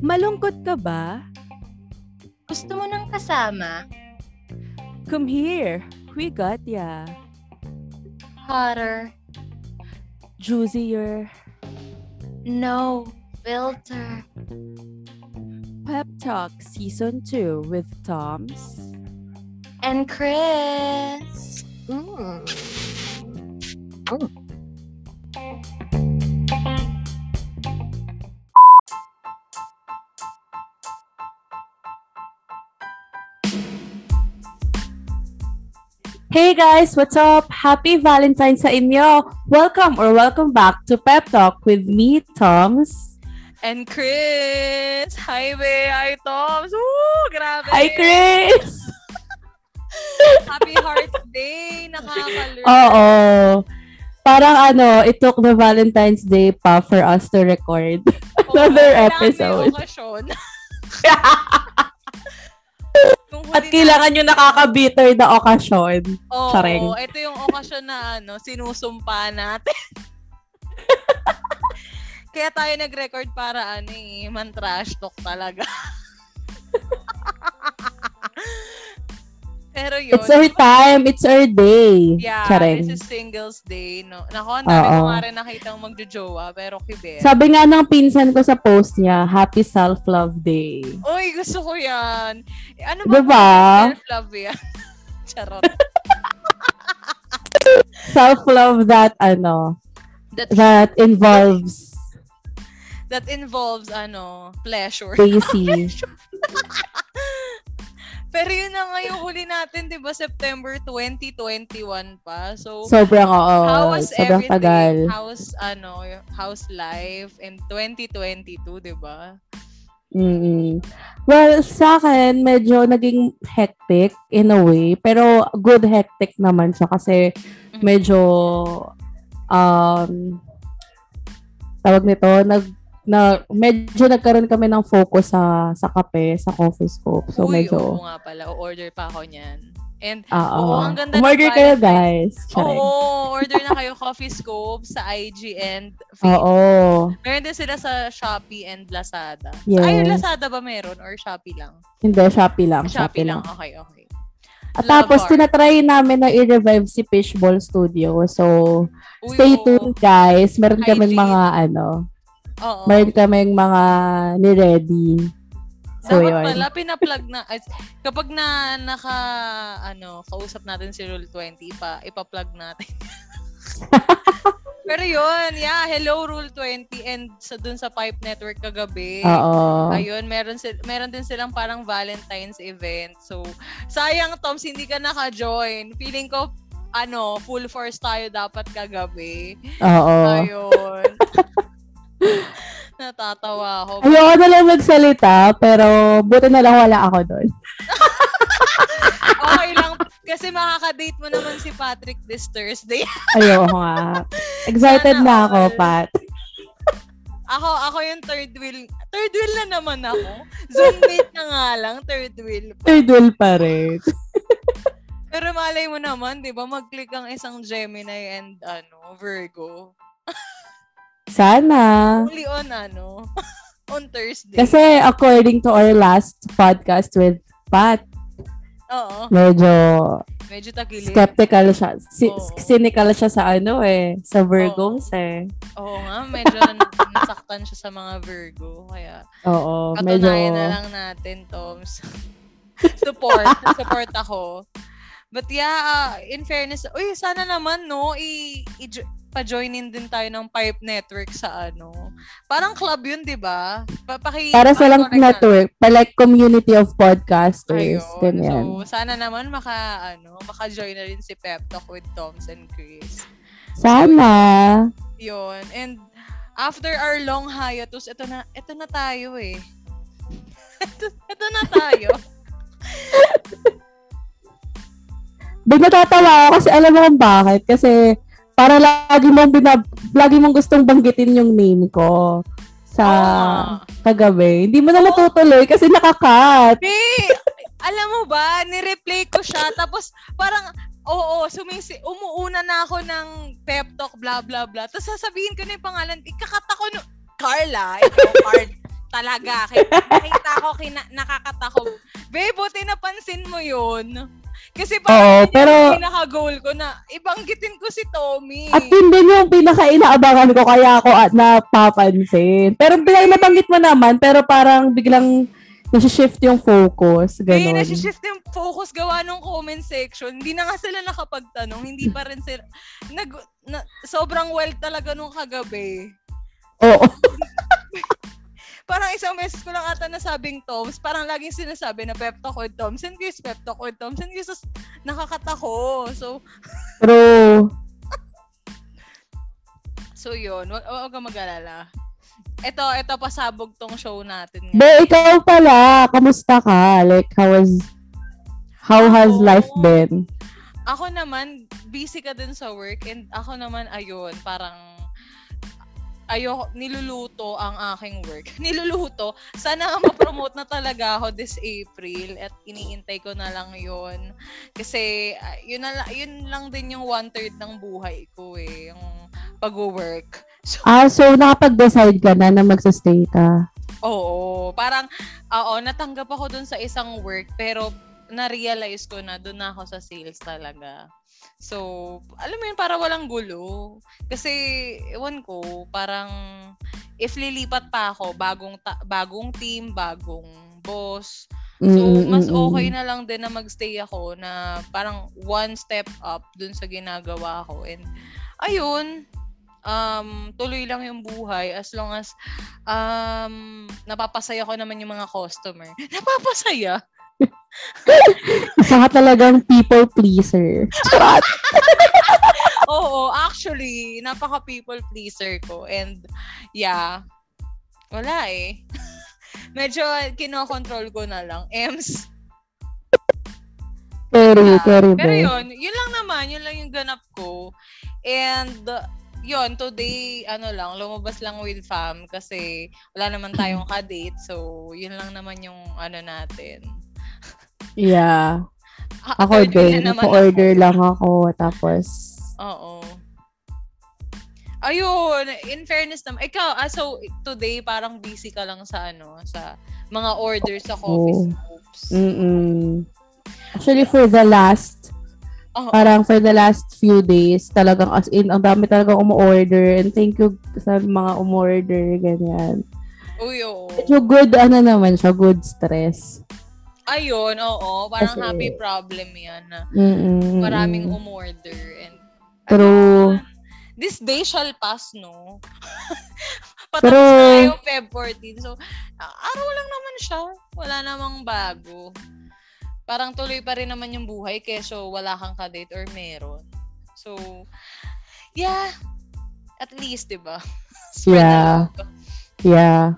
Malungkot ka ba? Gusto mo ng kasama? Come here. We got ya. Hotter. Juicier. No filter. Pep Talk Season 2 with Toms. And Chris. Mm. Mm. Hey guys, what's up? Happy Valentine's sa inyo! Welcome back to Pep Talk with me, Toms. And Chris! Hi, babe! Hi, Toms! Woo! Grabe! Hi, Chris! Happy Heart Day! Nakakalur! Oo! Parang it took the Valentine's Day pa for us to record another episode. At kailangan yung nakaka-bitter na okasyon. Oo, charing. Ito yung okasyon na sinusumpa natin. Kaya tayo nag-record para man trash talk talaga. Pero yun. It's our time. It's our day. Yeah, charing. This is Singles Day. No? Naku, ang dami ko nga rin nakitang magjojowa, pero kiber. Sabi nga ng pinsan ko sa post niya, Happy Self-Love Day. Uy, gusto ko yan. Ano ba diba? Self-love yan? Charot. Self-love that involves pleasure. Crazy. Pero yun na nga yung huli natin, diba, September 2021 pa. So, sobrang, oo. How was everything? Tagal. How's life in 2022, diba? Mm-hmm. Well, sa akin, medyo naging hectic in a way. Pero good hectic naman siya kasi medyo, tawag nito, medyo nagkaroon kami ng focus sa kape, sa Coffee Scope. So, uy, medyo... Oo nga pala. O-order pa ako niyan. And, ang ganda na order kayo, guys. Oo, order na kayo Coffee Scope sa IG and Facebook. Oo. Meron din sila sa Shopee and Lazada. Yes. Ay, Lazada ba meron? Or Shopee lang? Hindi, Shopee lang. Okay. At tapos, tinatry namin na i-revive si Fishball Studio. So, stay tuned, guys. Meron kaming mga, meron kaming mga ni-ready. So, dapat pala, pinaplug na. Kapag na kausap natin si Rule 20, ipa-plug natin. Pero yun, yeah, hello Rule 20 and dun sa Pipe Network kagabi. Oo. Ayun, meron din silang parang Valentine's event. So, sayang Toms, hindi ka naka-join. Feeling ko, full force tayo dapat kagabi. Oo. Ayun. Natatawa ako. Ayoko na lang magsalita, pero buti na lang wala ako dun. Okay lang. Kasi makaka-date mo naman si Patrick this Thursday. Ayoko nga. Excited na ako, Pat. Ako yung third wheel. Third wheel na naman ako. Zoom date na nga lang, third wheel pa. Third wheel pa rin. Pero malay mo naman, di ba? Mag-click ang isang Gemini and Virgo. Sana. Only on on Thursday. Kasi according to our last podcast with Pat, oo. Medyo tagilid. Skeptical siya. Cynical siya sa sa Virgos. Oo nga, medyo nasaktan siya sa mga Virgo. Kaya, patunayan na lang natin, Toms. Support ako. But yeah, in fairness, uy, sana naman, pa-joinin din tayo ng Pipe Network sa Parang club yun, di ba? Para sa lang network. Like community of podcasters. Ayun. So, sana naman maka-join na rin si Pep Talk with Toms and Chris. Sana. So, yun. And after our long hiatus, ito na tayo ito na tayo. Big natatawa ako kasi alam mo kung bakit. Kasi para lagi mong gustong banggitin yung name ko sa kagabi. Hindi mo na natutuloy kasi nakakat. Alam mo ba, ni-replay ko siya tapos parang oo, umuuna na ako ng pep talk, blah, blah, blah. Tapos sasabihin ko na yung pangalan, ikakata ko no, Carla, ito, Carl, talaga. Nakita ko, nakakata ko. Babe, buti napansin mo yun. Kasi parang yung pinaka-goal ko na ibanggitin ko si Tommy. At yun din yung pinaka-inaabangan ko, kaya ako at napapansin. Pero pinabanggit mo naman, pero parang biglang nasi-shift yung focus, gano'n. Hindi, nasi-shift yung focus gawa ng comment section. Hindi na nga sila nakapagtanong, hindi pa rin sila. Sobrang well talaga nung kagabi. Oo. Parang isang message ko lang ata nasabing Toms, parang laging sinasabi na pep talk with Toms, and guys, pep talk with Toms, and guys, nakakatako. So, true. So, yun. Huwag kang mag-alala. Ito, pasabog tong show natin. Be, ikaw pala, kamusta ka? Like, how has life been? Ako naman, busy ka din sa work, and ako naman, ayun, parang, niluluto ang aking work. Niluluto. Sana ma-promote na talaga ako this April, at iniintay ko na lang yun. Kasi, yun lang din yung one-third ng buhay ko eh, yung pag-work. So nakapag-decide ka na magsustay ka? Oo. Parang, natanggap ako dun sa isang work, pero na-realize ko na dun na ako sa sales talaga. So, alam mo yun, para walang gulo. Kasi, ewan ko, parang, if lilipat pa ako, bagong team, bagong boss. So, mas okay na lang din na magstay ako na parang one step up dun sa ginagawa ko. And, ayun, tuloy lang yung buhay as long as napapasaya ko naman yung mga customer. Napapasaya? Saka talagang people pleaser. Oo, actually, napaka people pleaser ko. And yeah, wala eh. Medyo kinokontrol ko na lang. Ems. Pero yun lang naman, yun lang yung ganap ko. And yun, today, lumabas lang with fam kasi wala naman tayong kadate. So, yun lang naman yung natin. Yeah. Ako din. Order lang ako. Tapos, oo. Ayun, in fairness naman. Ikaw, so today parang busy ka lang sa sa mga orders sa coffee scopes. Actually, for the last few days, talagang as in, ang dami talagang umu-order. And thank you sa mga umu-order, ganyan. Uy, oo. So good, naman siya, good stress. Ayun, oo. Parang kasi, happy problem yan. Maraming umu-order. And, true. This day shall pass, no? Patapos na yung Feb 14. So, araw lang naman siya. Wala namang bago. Parang tuloy pa rin naman yung buhay keso wala kang kadate or meron. So, yeah. At least, diba? Yeah. Yeah.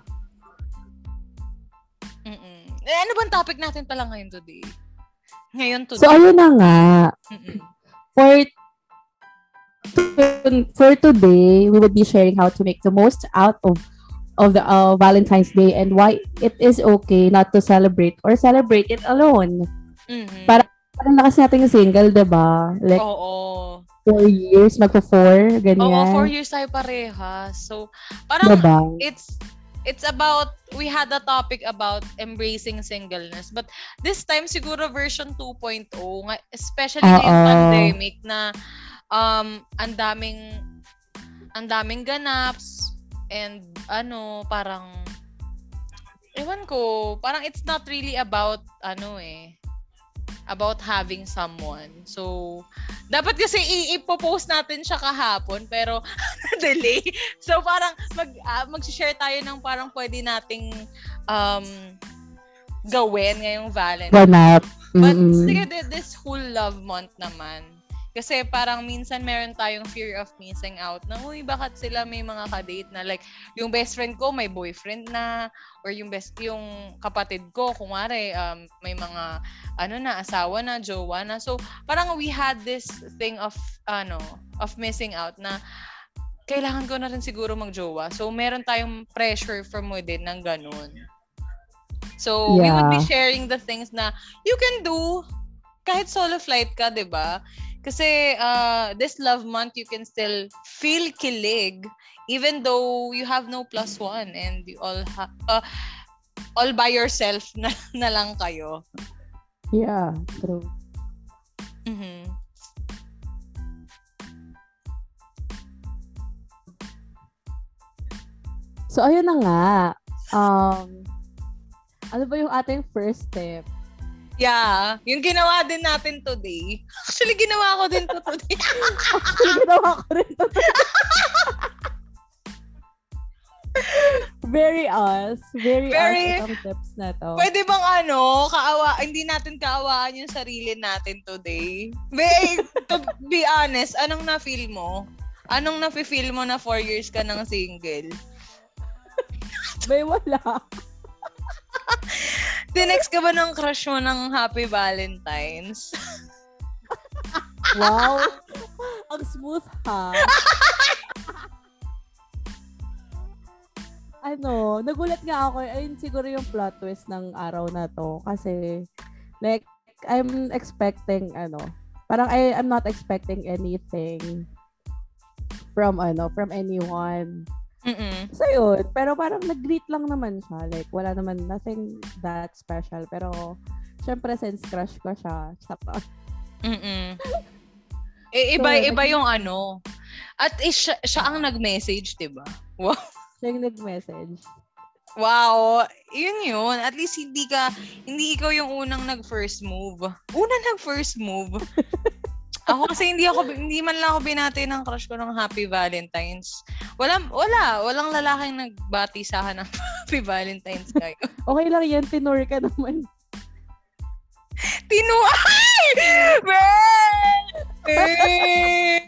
Ano bang topic natin pala ngayon today? So, ayun na nga. For today, we will be sharing how to make the most out of the Valentine's Day and why it is okay not to celebrate or celebrate it alone. Parang lakas natin yung single, diba? Like, oo. 4 years, magpo-4, ganyan. Oo, 4 years tayo parehas. So, parang diba? It's about, we had a topic about embracing singleness. But this time, siguro version 2.0, especially in pandemic na ang daming ganaps and parang, ewan ko, parang it's not really about, about having someone. So, dapat kasi i-post natin siya kahapon, pero delay. So, parang mag-share tayo ng parang pwede nating gawin ngayong Valentine's. But sige, this whole love month naman. Kasi parang minsan meron tayong fear of missing out. Na, uy, bakit sila may mga kadate na? Like, yung best friend ko may boyfriend na. Or yung kapatid ko, kumare, may mga, asawa na, jowa na. So, parang we had this thing of missing out na kailangan ko na rin siguro mag-jowa. So, meron tayong pressure from within ng ganun. So, yeah. We would be sharing the things na you can do kahit solo flight ka, diba? Kasi this love month, you can still feel kilig even though you have no plus one and you all by yourself na lang kayo. Yeah, true. Mm-hmm. So, ayun na nga. Ano ba yung ating first step? Yeah, yung ginawa din natin today. Actually, ginawa ko din to today. Very us. Very us concepts na to. Pwede bang hindi natin kaawaan yung sarili natin today? To be honest, anong na-feel mo? Anong na-feel mo na 4 years ka ng single? Wala. Tinext ka ba ng crush mo ng Happy Valentines? Wow! Ang smooth, ha? Nagulat nga ako. Ayun siguro yung plot twist ng araw na to. Kasi, like, I'm expecting, parang I'm not expecting anything from anyone. Mm-mm. So yun, pero parang nag-greet lang naman siya, like wala naman, nothing that special, pero syempre since crush ko siya, iba yung at siya ang nag-message, diba? Wow. Siya yung nag-message. Wow, yun. At least hindi ikaw yung unang nag-first move. Ako kasi hindi man lang ako binati ng crush ko ng Happy Valentines. Walang lalaking nagbati sa akin ng Happy Valentines kayo. Okay lang yan, tinur ka naman. Ay! Ben!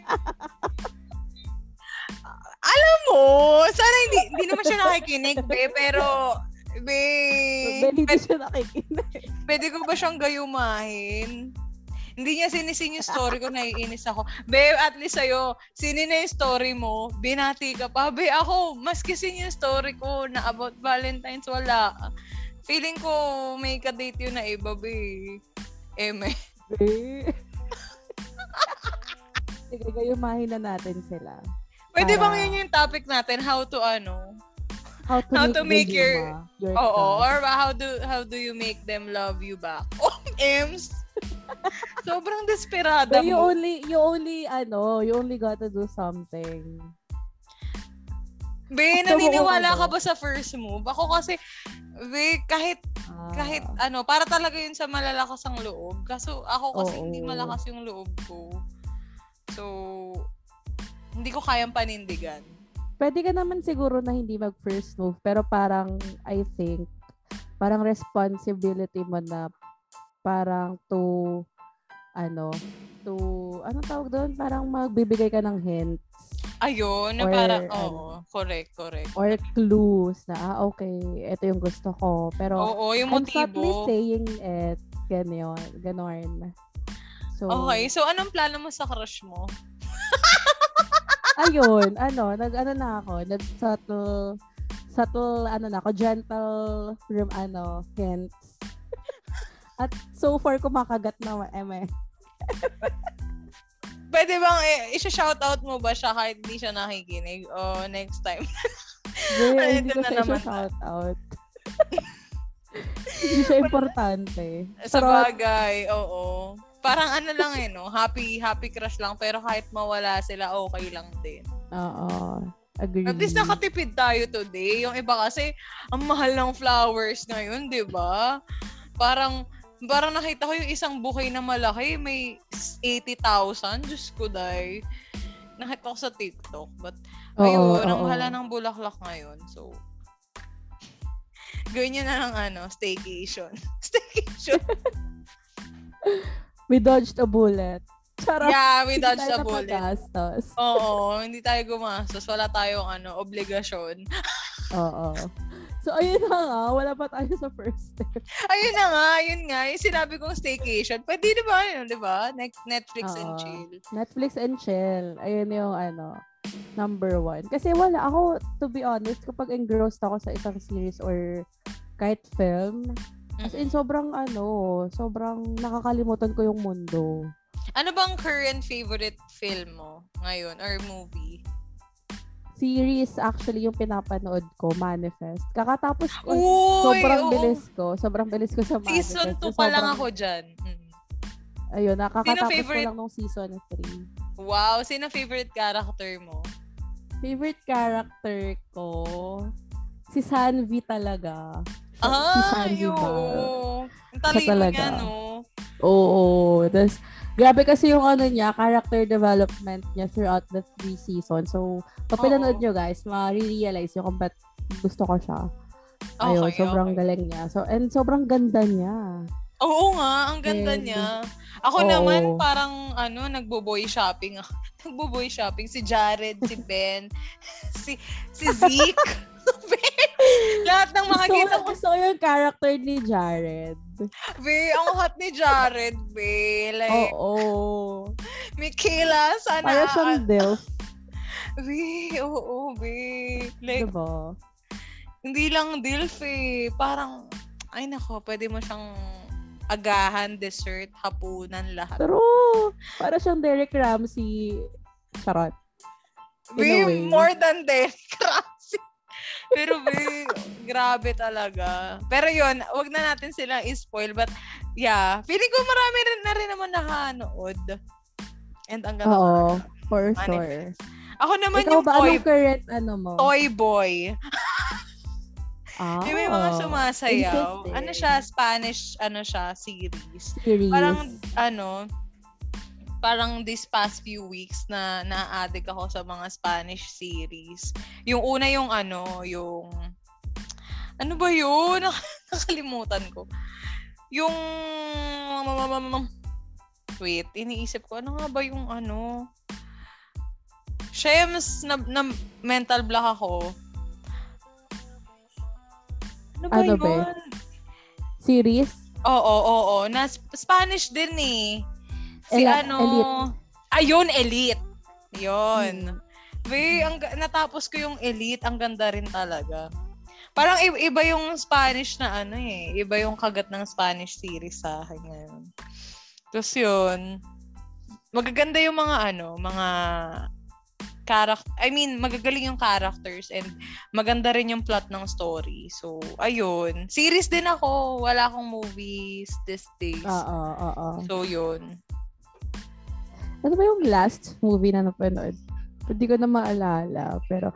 Alam mo, sana hindi naman siya nakikinig, be, pero hindi siya nakikinig. Pwede ko ba siyang gayumahin? Hindi niya sinisin yung story ko, naiinis ako. Babe, at least sa'yo, sinin na yung story mo, binati ka pa. Babe, ako, mas kisin yung story ko na about Valentine's, wala. Feeling ko may kadate yun na iba, babe. Eme. Babe. Sige, gayumahin na natin sila. Pwede bang yun yung topic natin? How to make your how do you make them love you back? Oh, Ems! Sobrang desperada mo. You only got to do something. Be, naniniwala ka ba sa first move? Ako kasi, be, kahit para talaga yun sa malalakas ang loob. Kaso ako kasi hindi malakas yung loob ko. So, hindi ko kayang panindigan. Pwede ka naman siguro na hindi mag-first move, pero parang, I think, parang responsibility mo na parang anong tawag doon? Parang magbibigay ka ng hints. Ayun, na parang, correct. Or clues na, okay, ito yung gusto ko. Pero, yung motibo. I'm subtly saying it, ganon. So, okay, so anong plano mo sa crush mo? Ayun, nag-subtle, gentle room, hints. At so far, kumakagat na, Eme. Pwede bang, isa-shoutout mo ba siya kahit hindi siya nakikinig? O, next time. Ay, hindi ko siya isa-shoutout. Hindi siya importante. Sa bagay, oo. Parang lang happy crush lang, pero kahit mawala sila, okay lang din. Oo. Agree. At least nakatipid tayo today. Yung iba kasi, ang mahal ng flowers ngayon, di ba? Parang nakita ko yung isang bouquet na malaki, may 80,000. Diyos ko, day. Nakita ko sa TikTok. But, ang hala ng bulaklak ngayon. So, gawin nyo na lang, staycation. Staycation. We dodged a bullet. Charot. Yeah, we dodged a bullet. Hindi tayo gumastos. Wala tayong, obligasyon. Oo. So, ayun na nga. Wala pa tayo sa first step. Ayun na nga. Yun nga. Yung sinabi kong staycation. Pwede na ba? Diba? Netflix and chill. Netflix and chill. Ayun yung, number 1. Kasi wala. Ako, to be honest, kapag engrossed ako sa isang series or kahit film, as in, sobrang nakakalimutan ko yung mundo. Ano bang current favorite film mo ngayon or movie? Series actually yung pinapanood ko, Manifest. Kakatapos ko, sobrang bilis ko sa Manifest. Season 2 pa lang ako dyan. Mm. Ayun, nakakatapos ko lang nung season 3. Wow, sino favorite character mo? Favorite character ko, si Sanvi talaga. Ah, si Sanvi ba? Ang talino niya, no? Oo. Tapos, grabe kasi yung ano niya, character development niya throughout the 3 seasons. So, pag pinanood nyo guys, ma-realize nyo kung ba't gusto ko siya. Ayun, okay, sobrang galing niya. So, and sobrang ganda niya. Oo nga, ang ganda niya. Ako naman, parang ano, nagbo-boy shopping. Si Jared, si Ben, si Zeke. Lahat ng mga gusto ko yung character ni Jared. Be, ang hot ni Jared, be. Like, Mikayla, sana. Para siyang DILF. Be, be. Like, diba? Hindi lang DILF, eh. Parang, ay nako, pwede mo siyang agahan, dessert, hapunan, lahat. True. Para siyang Derek Ramsey. Charot. Be, more than Derek Ramsey. Pero be, grabe talaga. Pero yun, wag na natin silang ispoil. But yeah, feeling ko marami na rin naman nakanood. And ang ganda. Oo, for sure. Ako naman ikaw yung ba, toy, current, ano mo? Toy boy. Yung may mga sumasayaw. Ano siya, Spanish, ano siya, series. Parang, ano, parang these past few weeks na na-addict ako sa mga Spanish series. Yung una yung ano, yung... Ano ba yun? Nakalimutan ko. Yung... Wait, iniisip ko. Ano nga ba yung ano? Shems, na mental block ako. Ano ba yun? Ba? Series? Oo. Na Spanish din eh. Si Elite. Ayun, Elite. Yun. Wait, natapos ko yung Elite. Ang ganda rin talaga. Parang iba yung Spanish na ano eh. Iba yung kagat ng Spanish series sa akin ngayon. Tapos yun. Magaganda yung mga ano, mga character. I mean, magagaling yung characters and maganda rin yung plot ng story. So, ayun. Series din ako. Wala akong movies these days. So, yun. Ano ba yung last movie na napanood? Hindi ko na maalala. Pero,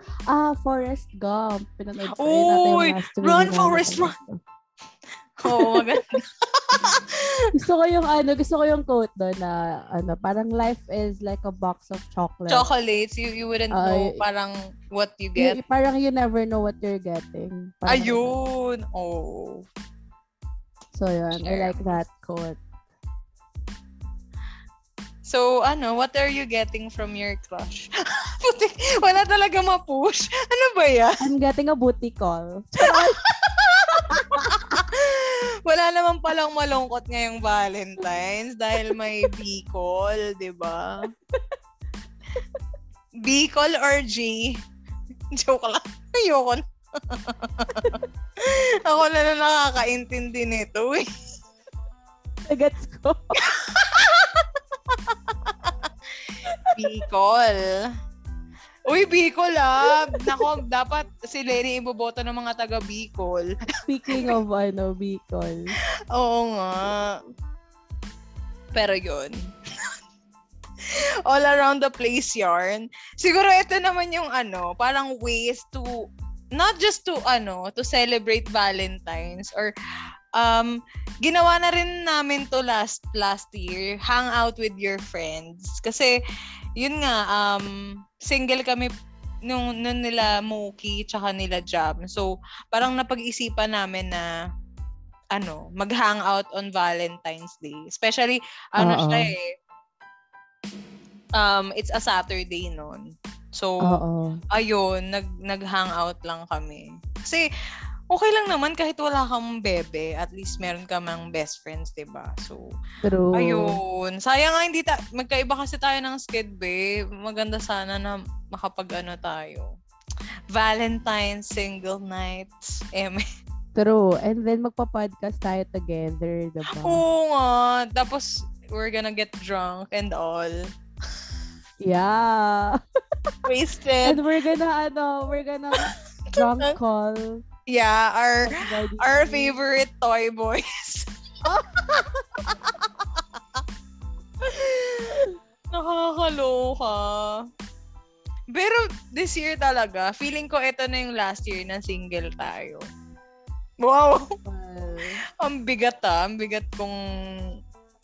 Forrest Gump. Pinanood ko rin natin yung last movie. Run, Forrest, run! Oo, maganda. gusto ko yung quote doon na ano, parang life is like a box of chocolates. You wouldn't know parang what you get. Parang you never know what you're getting. Parang ayun. Ano. So yun, sure. I like that quote. So ano, what are you getting from your crush? Puti, wala talaga ma-push. Ano ba yan? I'm getting a booty call. Wala naman palang malungkot ngayong Valentine's dahil may Bicol, di ba? Bicol or G? Joke lang. Ayoko na. Ako na lang nakakaintindi nito eh. Nagets ko. Bicol. Uy, Bicol ah. Nako, dapat si Leni iboboto ng mga taga Bicol. Speaking of ano, Bicol. Oo nga. Pero yun. All around the place yarn. Siguro ito naman yung ano, parang ways to not just to ano, to celebrate Valentine's or ginawa na rin namin to last year, hang out with your friends. Kasi yun nga, single kami nung nila Mookie tsaka nila Jam. So, parang napag-isipan namin na ano, mag-hangout on Valentine's Day. Especially, ano siya eh, it's a Saturday noon. So, ayun, nag-hangout lang kami. Kasi, okay lang naman kahit wala kang bebe. At least, meron ka mang best friends, diba? So, pero ayun. Sayang nga, hindi magkaiba kasi tayo ng sked, be. Maganda sana na makapag-ano tayo. Valentine's single nights. True. And then, magpa-podcast tayo together, diba? Oo nga. Tapos, we're gonna get drunk and all. Yeah. Wasted. And we're gonna drunk call. Yeah, our favorite toy boys. Nakakaloka. Pero this year talaga, feeling ko ito na yung last year na single tayo. Wow! Ang bigat ang bigat kong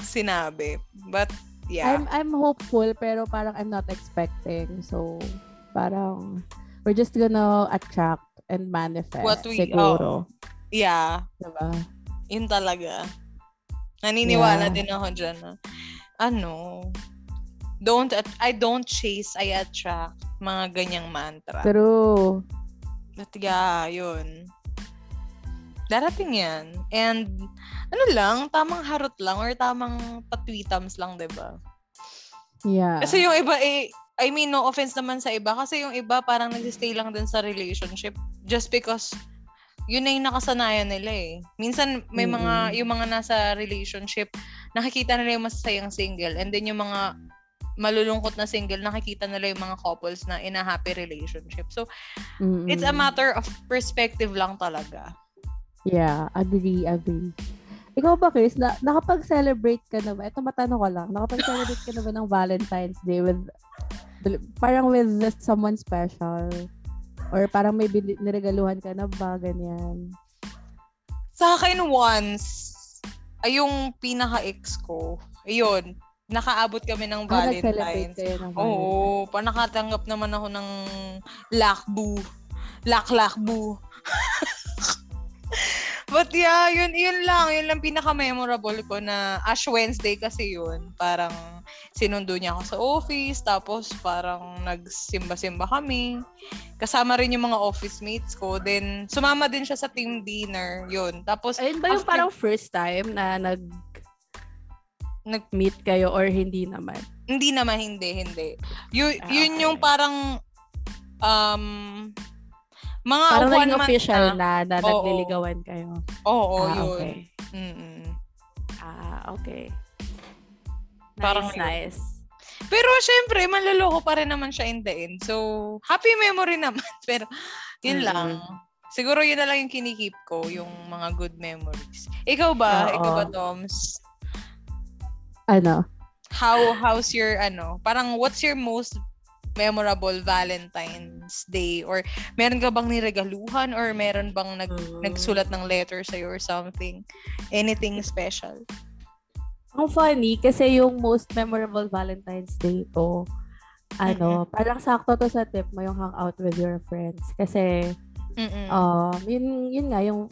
sinabi. But, yeah. I'm hopeful, pero parang I'm not expecting. So, parang, we're just gonna attract and manifest. What we, siguro. Oh, yeah. Diba? Yun talaga. Naniniwala din ako dyan. I don't chase, I attract. Mga ganyang mantra. True. But yeah, yun. Darating yan. And, ano lang, tamang harot lang or tamang patwitams lang, diba? Yeah. Kasi yung iba, I mean, no offense naman sa iba. Kasi yung iba, parang nagsistay lang din sa relationship. Just because, yun na yung nakasanayan nila eh. Minsan, may mga, yung mga nasa relationship, nakikita nila yung masasayang single. And then, yung mga malulungkot na single, nakikita nila yung mga couples na in a happy relationship. So, it's a matter of perspective lang talaga. Yeah, agree. Ikaw ba, Chris? Nakapag-celebrate ka na ba? Ito, matanong ko lang. Nakapag-celebrate ka na ba ng Valentine's Day with, parang with someone special? Or parang may niregaluhan ka na ba? Ganyan. Sa akin, once, ay yung pinaka-ex ko. Ayun. Nakaabot kami ng Valentine's. Oo. Nakatanggap naman ako ng lakbu. But yeah, yun lang pinaka-memorable ko na Ash Wednesday kasi yun. Parang sinundo niya ako sa office, tapos parang nagsimba-simba kami. Kasama rin yung mga office mates ko. Then, sumama din siya sa team dinner. Yun. Tapos, ayun ba yung parang first time na nag-meet kayo or hindi naman? Hindi. Yun yung parang mga parang naging official na nagliligawan kayo. Oo, yun. Okay. Okay. Nice. Pero syempre, manloloko pa rin naman siya in the end. So, happy memory naman. Pero, yun lang. Siguro yun na lang yung kinikip ko, yung mga good memories. Ikaw ba? Oo. Ikaw ba, Toms? Ano? How's your, parang what's your most memorable Valentine's Day, or meron ka bang niregaluhan or meron bang nagsulat ng letter sa'yo or something, anything special? Ang funny kasi yung most memorable Valentine's Day ko, parang sakto to sa tip mo, yung hangout with your friends, kasi yun nga yung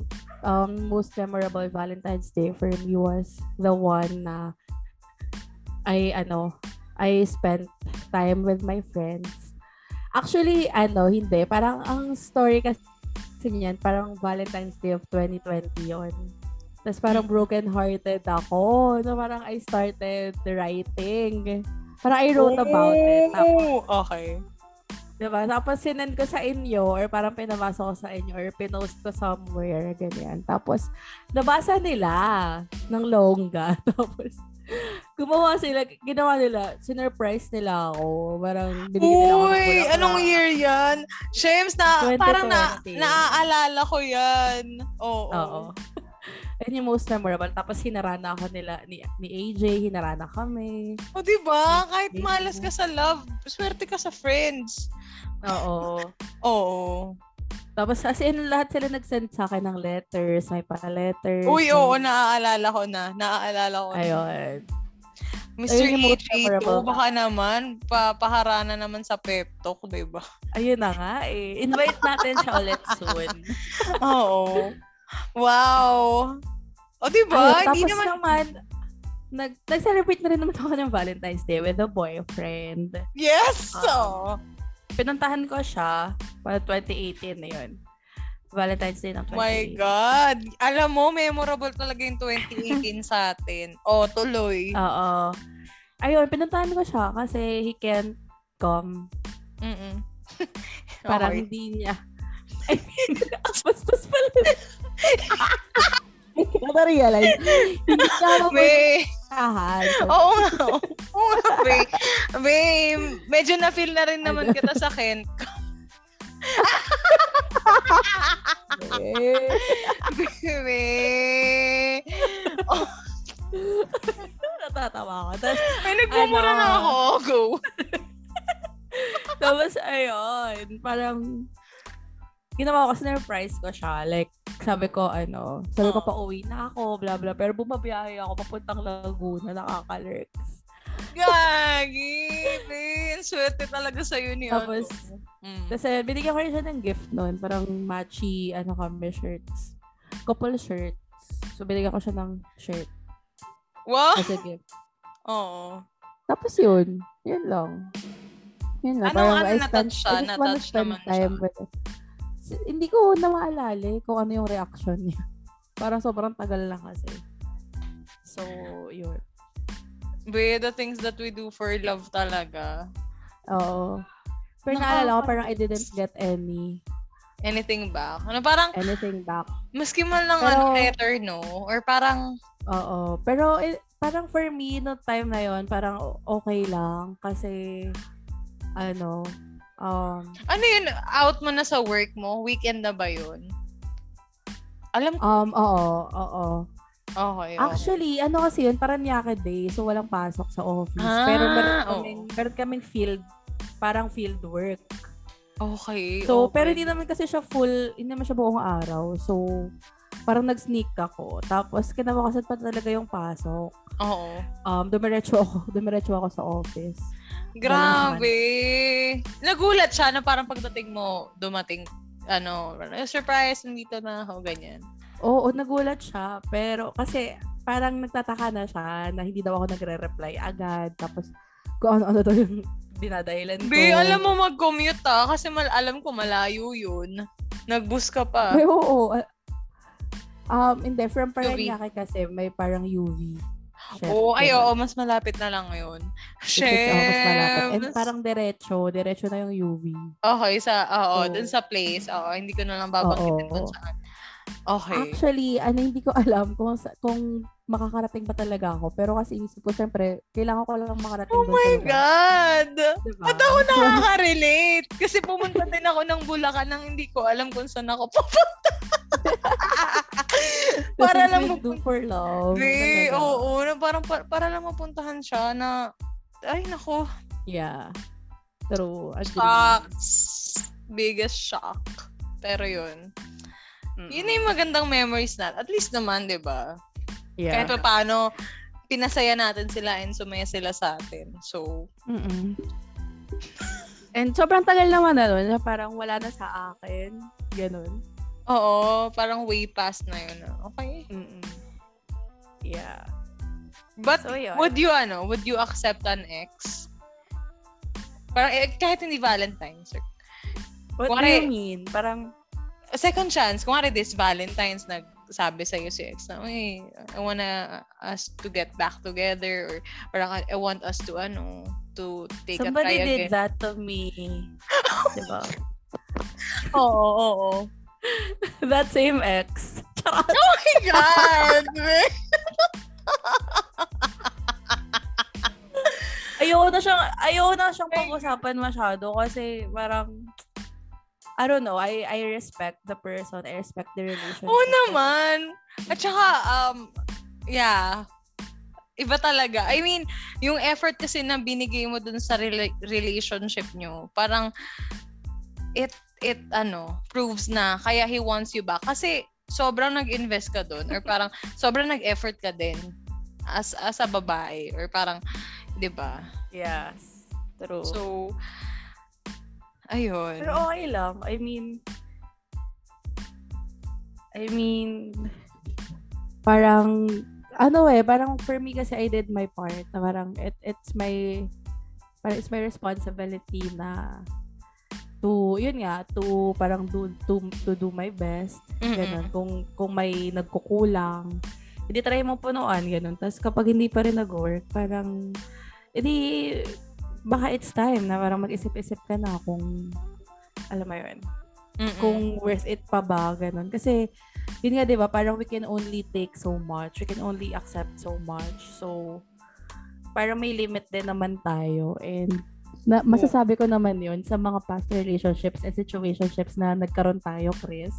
most memorable Valentine's Day for me was the one na I spent time with my friends. Actually, hindi. Parang ang story kasi niyan, parang Valentine's Day of 2020 yun. Tapos parang broken-hearted ako. So parang I started writing. Parang I wrote about it. Tapos, okay. Diba? Tapos sinend ko sa inyo or parang pinabasa ko sa inyo or pinost ko somewhere. Ganyan. Tapos nabasa nila ng longga. Tapos ginawa nila, sinurprise nila ako. Parang binigyan nila ako ng bulaklak. Uy, anong year yan? Shames, parang naaalala ko yan. Oo. Yan yung most memorable. Tapos hinarana ako nila, ni AJ, hinarana kami. O, diba? Kahit malas ka sa love, swerte ka sa friends. Oo. Tapos as in, lahat sila nag-send sa akin ng letters, may pa-letters. Uy, oo, naaalala ko na. Ayun. Mr. AJ2, baka naman, paharana naman sa Pep Talk, diba? Ayun na nga eh. Invite natin siya ulit soon. Oo. Wow. O, diba? Ayun, tapos naman nag-celebrate na rin naman ako ng Valentine's Day with a boyfriend. Yes! Pinuntahan ko siya para 2018 na yun. Valentine's Day ng 2018. My God! Alam mo, memorable talaga yung 2018 sa atin. Tuloy. Oo. Ayun, pinuntahan ko siya kasi he can't come. Parang hindi niya. I mean, bastos pala. I can't realize. Hindi niya Aha. So. Oo nga. Oo nga, babe. Babe, medyo na-feel na rin naman kita sa akin. Babe. Oh. Natatawa ko. May nagmumura na ako. Go. Tapos, ayun. Parang, ginawa ko, surprise ko siya. Like, sabi ko pa-uwi na ako, blah, blah. Pero bumabiyahe ako, papuntang Laguna, nakaka-lurks. Gagi! Bin! Swerte talaga sa'yo niyo. Tapos, kasi binigyan ko rin siya ng gift noon. Parang matchy, kami shirts. Couple shirts. So, binigyan ko siya ng shirt. Wow! As a gift. Oo. Tapos yun. Yun lang. Yun lang. Ano na-touch siya? Na-touch naman siya. Hindi ko na maalala kung ano yung reaction niya. Parang sobrang tagal lang kasi. So, yun. But the things that we do for love talaga. Oo. Pero naalala ko, parang I didn't get anything back. Ano, parang anything back. Maski man lang letter, no? Or parang oo. Pero parang for me, no time na yon, parang okay lang. Kasi ano yun? Out mo na sa work mo? Weekend na ba yun? Alam ko. Oo. Okay. Actually, kasi yun, parang yakid day. So, walang pasok sa office. Pero meron kaming field, parang field work. Okay. So, okay. Pero hindi naman kasi siya full, hindi naman siya buong araw. So, parang nag-sneak ako. Tapos, kinabakasan pa talaga yung pasok. Oo. Dumiretso ako sa office. Grabe! Nagulat siya na parang pagdating mo, dumating, surprise, nandito na ako, ganyan. Oo, nagulat siya. Pero, kasi, parang nagtataka na siya na hindi daw ako nagre-reply agad. Tapos, kung ano-ano daw yung dinadahilan ko. Be, alam mo, mag-commute kasi alam ko, malayo yun. Nag-bus ka pa. Be, oo. Hindi, from Paranaque kasi may parang UV. Chef, mas malapit na lang ngayon. Chef! Mas malapit. And parang diretso na yung UV. Okay, dun sa place. Oo, hindi ko na lang babanggitin kung saan. Okay. Actually, hindi ko alam kung makakarating pa talaga ako. Pero kasi inisip ko, syempre, kailangan ko lang makarating. Oh my God! Diba? Ba't ako nakaka-relate? Kasi pumunta din ako ng Bulacan nang hindi ko alam kung saan ako pupunta. Para lang mapunta for love. Hey, parang para lang mapuntahan siya na ay nako. Yeah. True. Shocks. Biggest shock. Pero yun. Yun yung magandang memories na. At least naman, 'di ba? Yeah. Kahit paano pinasaya natin sila and sumaya sila sa atin. So, and sobrang tagal naman na parang wala na sa akin. Ganun. Oo, parang way past na yun. Okay? Mm-mm. Yeah. But so, would you accept an ex? Parang kahit hindi Valentine's. What do you mean? Parang second chance. Kung ari this Valentine's nagsabi sa iyo si ex na, "Uy, I want us to get back together" or parang I want us to to take somebody a try again. Somebody did that to me. Diba? Oo. That same ex. Oh my God! Ayoko na siyang pag-usapan masyado kasi parang I don't know, I respect the person, I respect the relationship. Oo naman! At saka, yeah, iba talaga. I mean, yung effort kasi na binigay mo dun sa relationship nyo, parang it proves na kaya he wants you back kasi sobrang nag-invest ka doon or parang sobrang nag-effort ka din as a babae or parang 'di ba? Yes. True. So ayun. Pero okay lang. I mean parang parang for me kasi I did my part. Parang it's my responsibility na to do my best. Ganun. Kung may nagkukulang, hindi try mo punuan, ganun. Tapos kapag hindi pa rin nag-work, parang, baka it's time na parang mag-isip-isip ka na kung, alam mo yun, kung worth it pa ba, ganun. Kasi, yun nga, diba? Parang we can only take so much. We can only accept so much. So, parang may limit din naman tayo. And masasabi ko naman yun sa mga past relationships and situationships na nagkaroon tayo, Chris.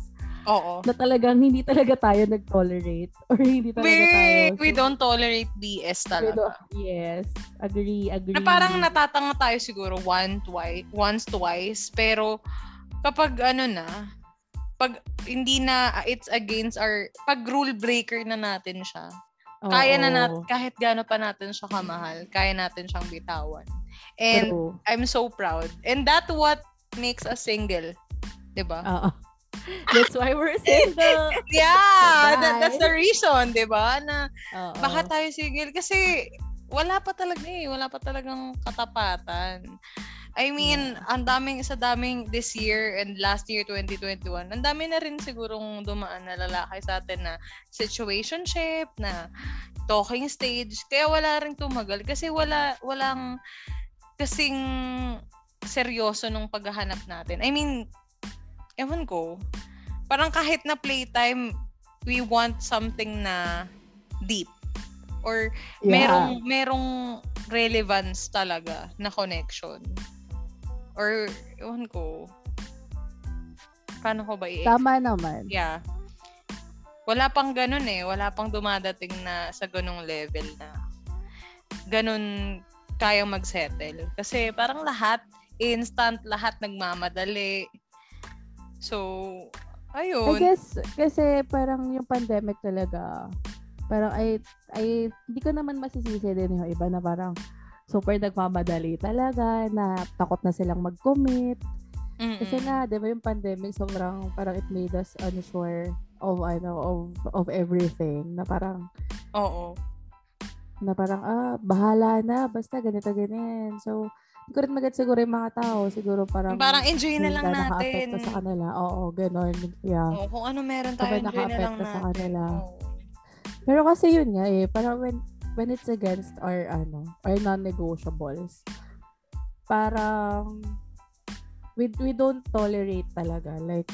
Oo. Na talagang hindi talaga tayo nag-tolerate. Or hindi talaga tayo. We don't tolerate BS talaga. Yes. Agree. Na parang natatanga tayo siguro once, twice. Pero kapag pag hindi na, it's against our, pag rule breaker na natin siya, kaya na natin, kahit gaano pa natin siya kamahal, kaya natin siyang bitawan. And I'm so proud. And that's what makes us single. Diba? That's why we're single. Yeah, that's the reason, diba? Na baka tayo single kasi wala pa talagang katapatan. I mean, sa daming this year and last year 2021, ang dami na rin sigurong dumaan na lalaki sa atin na situationship, na talking stage, kaya wala rin tumagal kasi walang kasing seryoso nung paghahanap natin. I mean, ewan ko, parang kahit na playtime, we want something na deep or merong relevance talaga na connection. Or, ewan ko. Paano ko ba i-explain? Tama naman. Yeah. Wala pang ganun eh. Wala pang dumadating na sa ganung level na ganun kayang mag-settle. Kasi parang lahat, instant, lahat nagmamadali. So, ayun. I guess, kasi parang yung pandemic talaga, parang ay hindi ko naman masisisi din yung iba na parang super nagmamadali talaga, na takot na silang mag-commit. Mm-mm. Kasi nga, di ba yung pandemic, sobrang parang it made us unsure of everything. Na parang, oo. Na parang, bahala na, basta ganito-ganin. So, hindi ko rin magat siguro yung mga tao. Siguro parang enjoy na lang natin. Naka-affecta sa kanila. Oo, ganun. Yeah. Oo, kung ano meron tayo, so, enjoy na lang natin. Sa kanila. Oo. Pero kasi yun nga eh, parang when it's against our non-negotiables, parang we don't tolerate talaga, like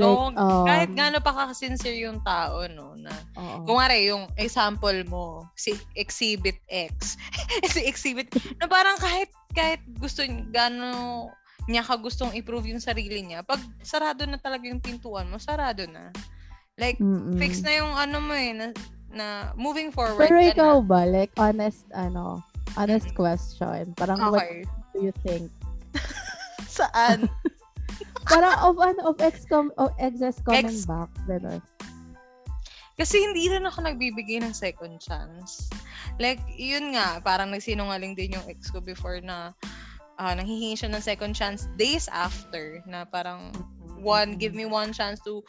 kahit gaano pa ka-sincere yung tao, no, na kung ari yung example mo si Exhibit X si Exhibit na parang kahit gusto gaano niya kagustong i-prove yung sarili niya, pag sarado na talaga yung pintuan mo, sarado na, like fix na yung mo eh, na moving forward. Pero ikaw ba? Like, honest question. Parang, okay. What do you think? Saan? Parang of excess coming back. Better. Kasi hindi rin ako nagbibigay ng second chance. Like, yun nga, parang nagsinungaling din yung ex ko before na nanghihingi siya ng second chance days after. Na parang, give me one chance to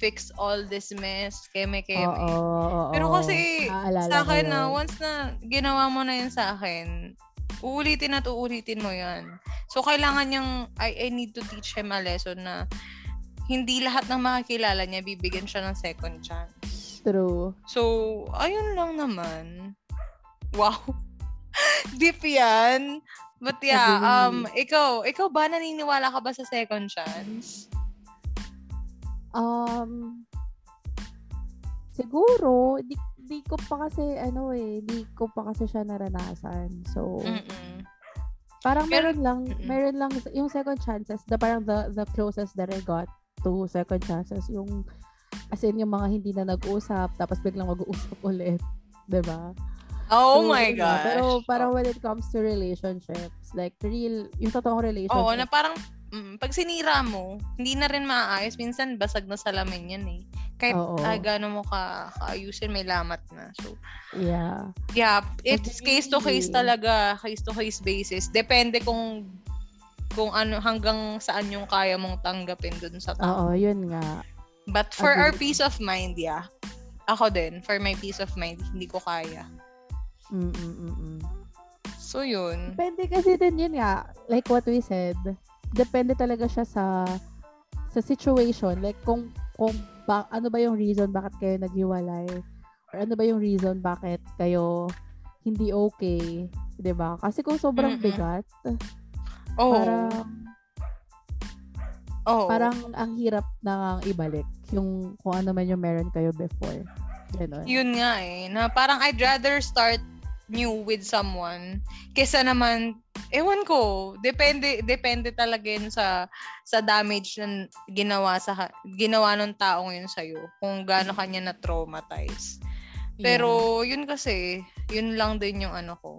fix all this mess, keme. Pero kasi sa akin na, once na ginawa mo na yun sa akin, uulitin at uulitin mo yan. So, kailangan niyang, I need to teach him a lesson na hindi lahat ng makakilala niya, bibigyan siya ng second chance. True. So, ayun lang naman. Wow. Deep yan. But yeah, ikaw ba, naniniwala ka ba sa second chance? Siguro, di ko pa kasi siya naranasan. So, parang meron lang yung second chances, the closest that I got to second chances, yung, as in, yung mga hindi na nag-usap, tapos biglang mag-uusap ulit. Diba? Oh, so, my gosh. Pero parang when it comes to relationships, like, real, yung totoong relationship. Oo, na parang, pag sinira mo, hindi na rin maayos. Minsan, basag na salamin yan eh. Kahit gano'n mo kaayusin, may lamat na. So, yeah. Yeah, it's case-to-case talaga. Case-to-case basis. Depende kung ano, hanggang saan yung kaya mong tanggapin dun sa tao. Oo, yun nga. But for our peace of mind, yeah. Ako din, for my peace of mind, hindi ko kaya. So, yun. Depende kasi din yun nga. Like what we said, depende talaga siya sa situation, like kung ano ba yung reason bakit kayo naghiwalay, or ano ba yung reason bakit kayo hindi okay, 'di ba? Kasi kung sobrang bigat, parang Oh. Parang ang hirap na ibalik yung kung ano man yung meron kayo before. Ganun. Yun nga eh. Na parang I'd rather start new with someone kesa naman, ewan ko, depende talaga yun sa damage na ginawa ng taong yun sa'yo. Kung gaano kanya na-traumatize. Pero yeah. Yun kasi, yun lang din yung ano ko.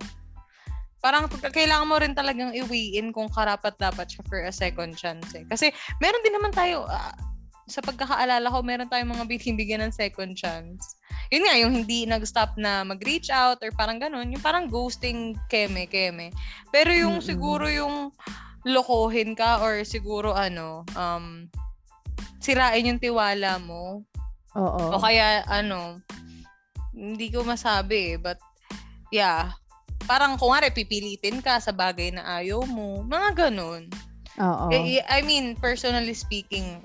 Parang kailangan mo rin talagang iwiin kung karapat-dapat siya for a second chance eh. Kasi meron din naman tayo, sa pagkakaalala ko, meron tayong mga binibigyan ng second chance. Yun nga, yung hindi nag-stop na mag-reach out or parang ganun, yung parang ghosting keme. Pero yung siguro yung lokohin ka or siguro sirain yung tiwala mo. Oo. O kaya hindi ko masabi but yeah. Parang kung nga pipilitin ka sa bagay na ayaw mo. Mga ganun. Oo. I mean, personally speaking,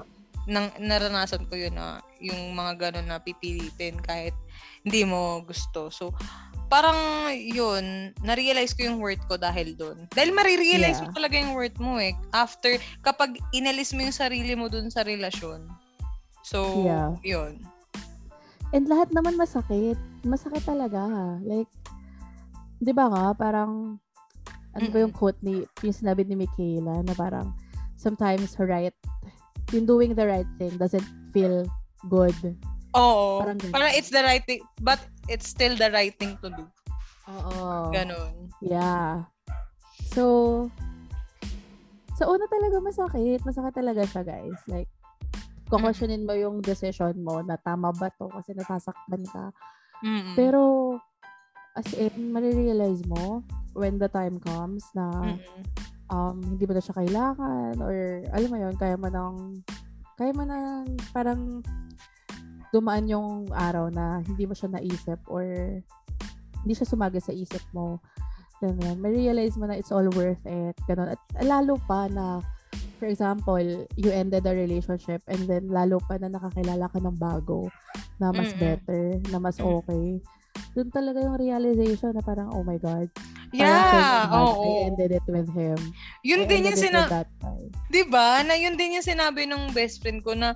naranasan ko yun na yung mga ganun na pipilitin kahit hindi mo gusto. So, parang yun, na-realize ko yung worth ko dahil dun. Dahil marirealize mo talaga yung worth mo eh. After, kapag inalis mo yung sarili mo dun sa relasyon. So, yun. And lahat naman masakit. Masakit talaga. Like, di ba nga, parang, ano ba yung quote yung sinabi ni Michaela, na parang, sometimes yung doing the right thing doesn't feel good. Oo. Parang it's the right thing, but it's still the right thing to do. Oo. Ganon. Yeah. So, sa una talaga masakit. Masakit talaga siya, guys. Like, kukwestiyonin mo yung decision mo na tama ba to kasi nasasaktan ka. Mm-mm. Pero, as in, marirealize mo when the time comes na hindi mo na siya kailangan or alam mo yun, kaya mo nang parang dumaan yung araw na hindi mo siya naisip or hindi siya sumagi sa isip mo. Ganun. Marirealize mo na it's all worth it. Ganun. At lalo pa na, for example, you ended a relationship and then lalo pa na nakakilala ka ng bago na mas better, na mas okay. Doon talaga yung realization na parang, oh my God. Yeah, I ended it with him. Yun din yung sinabi. Diba? Na yun din yung sinabi ng best friend ko na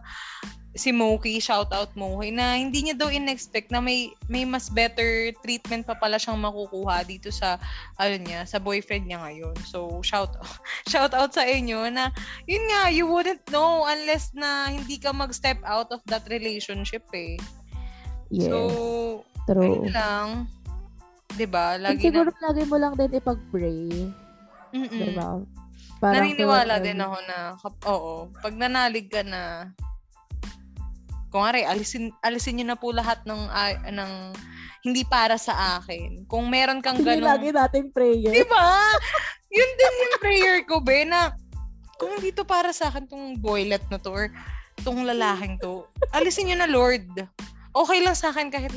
si Moki, shoutout Moki, na hindi niya daw in-expect na may mas better treatment pa pala siyang makukuha dito sa, sa boyfriend niya ngayon. So, shoutout sa inyo na, yun nga, you wouldn't know unless na hindi ka mag-step out of that relationship eh. Yes. So, true. Ayun lang. Diba? Siguro lagi mo lang din ipag-pray. Mm-mm. Diba? Naniniwala din ako na, oo, pag nanalig ka na, kung nga rin, alisin nyo na po lahat ng hindi para sa akin. Kung meron kang ganun. Hindi lagi natin prayer. Diba? Yun din yung prayer ko, be, na kung dito para sa akin tong boylet na to or tong lalaking to, alisin nyo na, Lord. Okay lang sa akin kahit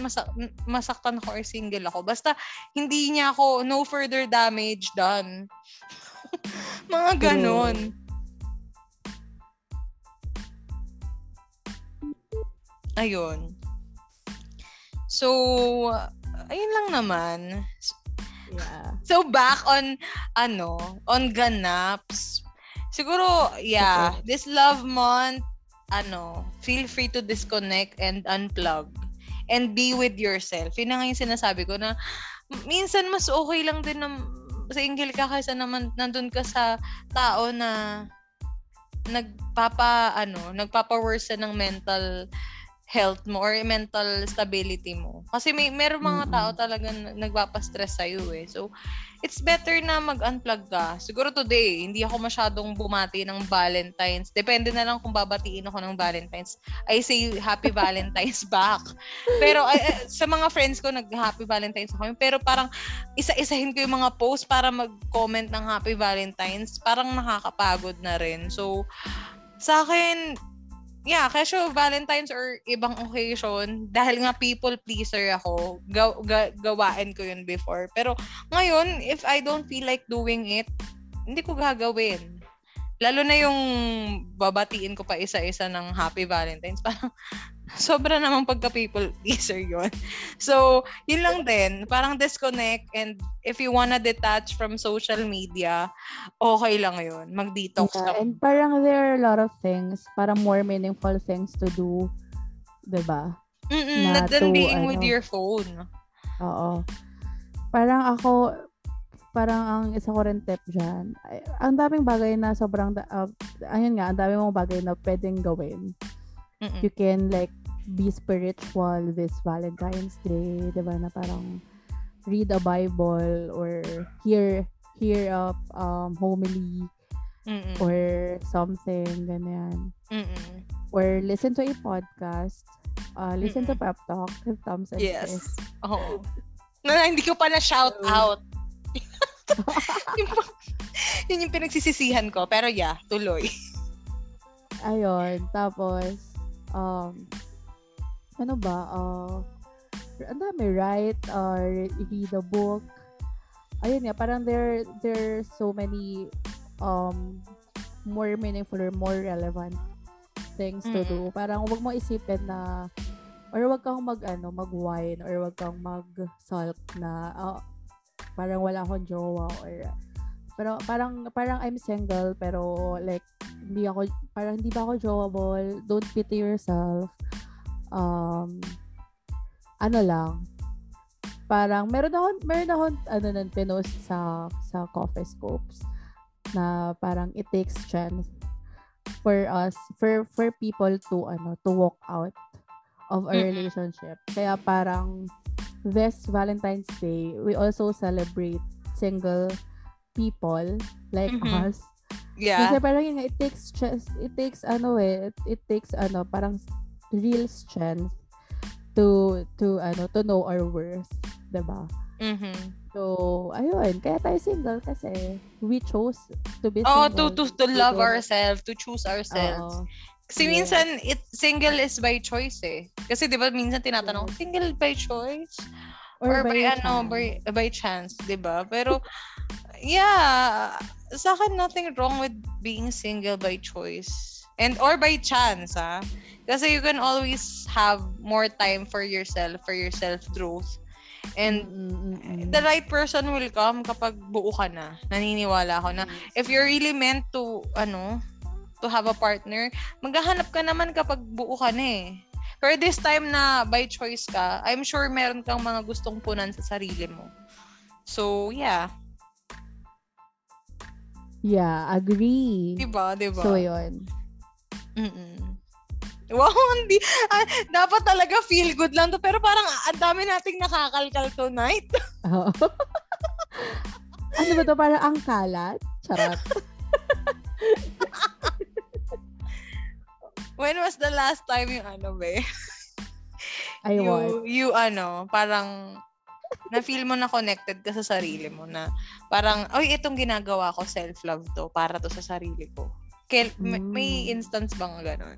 masaktan ako or single ako. Basta, hindi niya ako no further damage done. Mga ganon. Ayun. So, ayun lang naman. Yeah. So, back on, on ganaps. Siguro, yeah, okay. This love month, feel free to disconnect and unplug and be with yourself. Yun na nga yung sinasabi ko na minsan mas okay lang din na single ka kaysa naman nandun ka sa tao na nagpapaworsen ng mental health mo or mental stability mo. Kasi meron mga tao talaga nagpapastress sa'yo eh. So, it's better na mag-unplug ka. Siguro today, hindi ako masyadong bumati ng Valentine's. Depende na lang kung babatiin ako ng Valentine's. I say Happy Valentine's back. Pero sa mga friends ko, nag-Happy Valentine's ako. Pero parang isa-isahin ko yung mga posts para mag-comment ng Happy Valentine's. Parang nakakapagod na rin. So, sa akin, yeah, kasi Valentine's or ibang occasion, dahil nga people pleaser ako, gawain ko yun before. Pero ngayon, if I don't feel like doing it, hindi ko gagawin. Lalo na yung babatiin ko pa isa-isa ng Happy Valentine's. Parang, sobra namang pagka-people pleaser yun. So, yun lang din. Parang disconnect, and if you wanna detach from social media, okay lang yun. Mag-detox ka. And parang there are a lot of things, parang more meaningful things to do. Diba? Na than being with your phone. Oo. Parang ako, parang ang isa ko rin tip dyan, ang daming bagay na sobrang, ayun nga, ang daming mong bagay na pwedeng gawin. Mm-mm. You can like be spiritual this Valentine's Day, diba, na parang read a Bible or hear a homily, mm-mm, or something ganyan, mm-mm, or listen to a podcast, listen, mm-mm, to Pep Talk with Thumbs and Yes. Fist. Oh. Na hindi ko pa na shout out. Yun yung pinagsisisihan ko, pero yeah, tuloy. Ayun, tapos ano ba, ang dami, write or read a book. Ayun nga, parang there so many more meaningful or more relevant things to do. Parang wag mo isipin na, or wag kang mag-whine or wag kang mag-sulk na parang wala akong jowa, or pero parang I'm single pero like hindi ako, parang hindi ba ako jowable. Don't pity yourself. Ano lang, parang meron akong pinost sa Coffee Scopes na parang it takes chance for us, for people to walk out of a relationship. Kaya parang this Valentine's Day, we also celebrate single people like us. Yeah. Kasi parang yun, it takes parang real strength to know our worth, 'di ba? Mhm. So, ayun, kaya tayo single kasi we chose to be single. Oh, to love ourselves, to choose ourselves. Kasi minsan single is by choice eh. Kasi 'di ba minsan tinatanong, single by choice or by chance, 'di ba? Pero yeah, sa akin, nothing wrong with being single by choice and or by chance, ah. Kasi you can always have more time for yourself growth, and the right person will come kapag buo ka na. Naniniwala ako na if you're really meant to have a partner, maghahanap ka naman kapag buo ka na eh. Pero this time na by choice ka, I'm sure meron kang mga gustong punan sa sarili mo. So, yeah. Yeah, agree. Diba? So, yun. Wow, hindi. Dapat talaga feel good lang to. Pero parang ang dami nating nakakalkal tonight. Oh. Ano ba to? Parang ang kalat? Charot. When was the last time yung parang na-feel mo na connected ka sa sarili mo na parang, oy, itong ginagawa ko, self-love to, para to sa sarili ko. May instance bang ganun?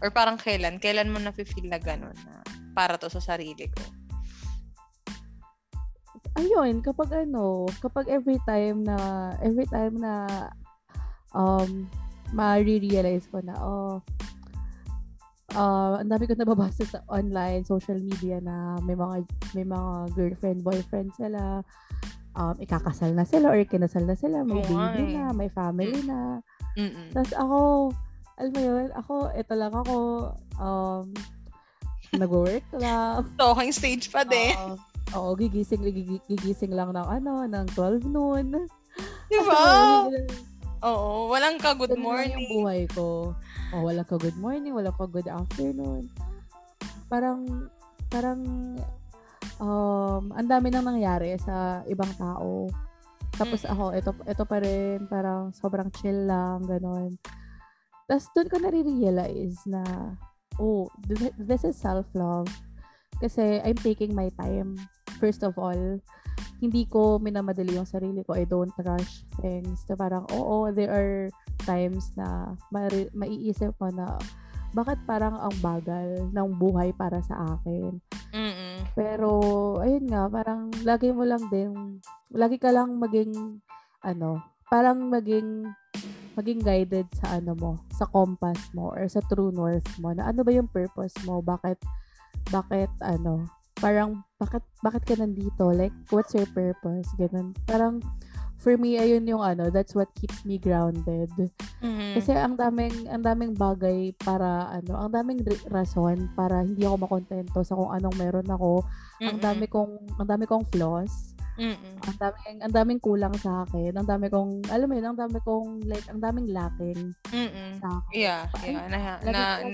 Or parang kailan mo na-feel na ganun na para to sa sarili ko? Ayun, kapag every time na ma-realize ko na, ang dami ko nababasa sa online, social media na may mga girlfriend, boyfriend sila, ikakasal na sila or kinasal na sila, may baby na, may family na. Tapos ako, alam mo yun, nag-work lang. Talking stage pa din. Oo, gigising lang ng 12 noon. Diba? Oo, walang ka good morning. Yung buhay ko. Oh, wala ka good morning, wala ka good afternoon. Parang ang dami nang nangyari sa ibang tao. Tapos ako, ito pa rin, parang sobrang chill lang, ganun. Tapos doon ko nare-realize na, this is self-love. Kasi I'm taking my time, first of all. Hindi ko minamadali yung sarili ko. I don't rush things. So parang, there are times na maiisip mo na bakit parang ang bagal ng buhay para sa akin. Pero ayun nga, parang lagi ka lang maging maging guided sa ano mo, sa compass mo or sa true north mo na ano ba yung purpose mo, bakit ano, parang bakit ka nandito, like what's your purpose, ganun. Parang for me ayun yung ano, that's what keeps me grounded. Mm-hmm. Kasi ang daming bagay para ano, ang daming rason para hindi ako makontento sa kung anong meron ako. Mm-hmm. Ang dami kong flaws. Mm-hmm. Ang daming kulang sa akin. Ang dami kong, alam mo yun, ang daming lacking. Mm-hmm. Sa akin. Yeah.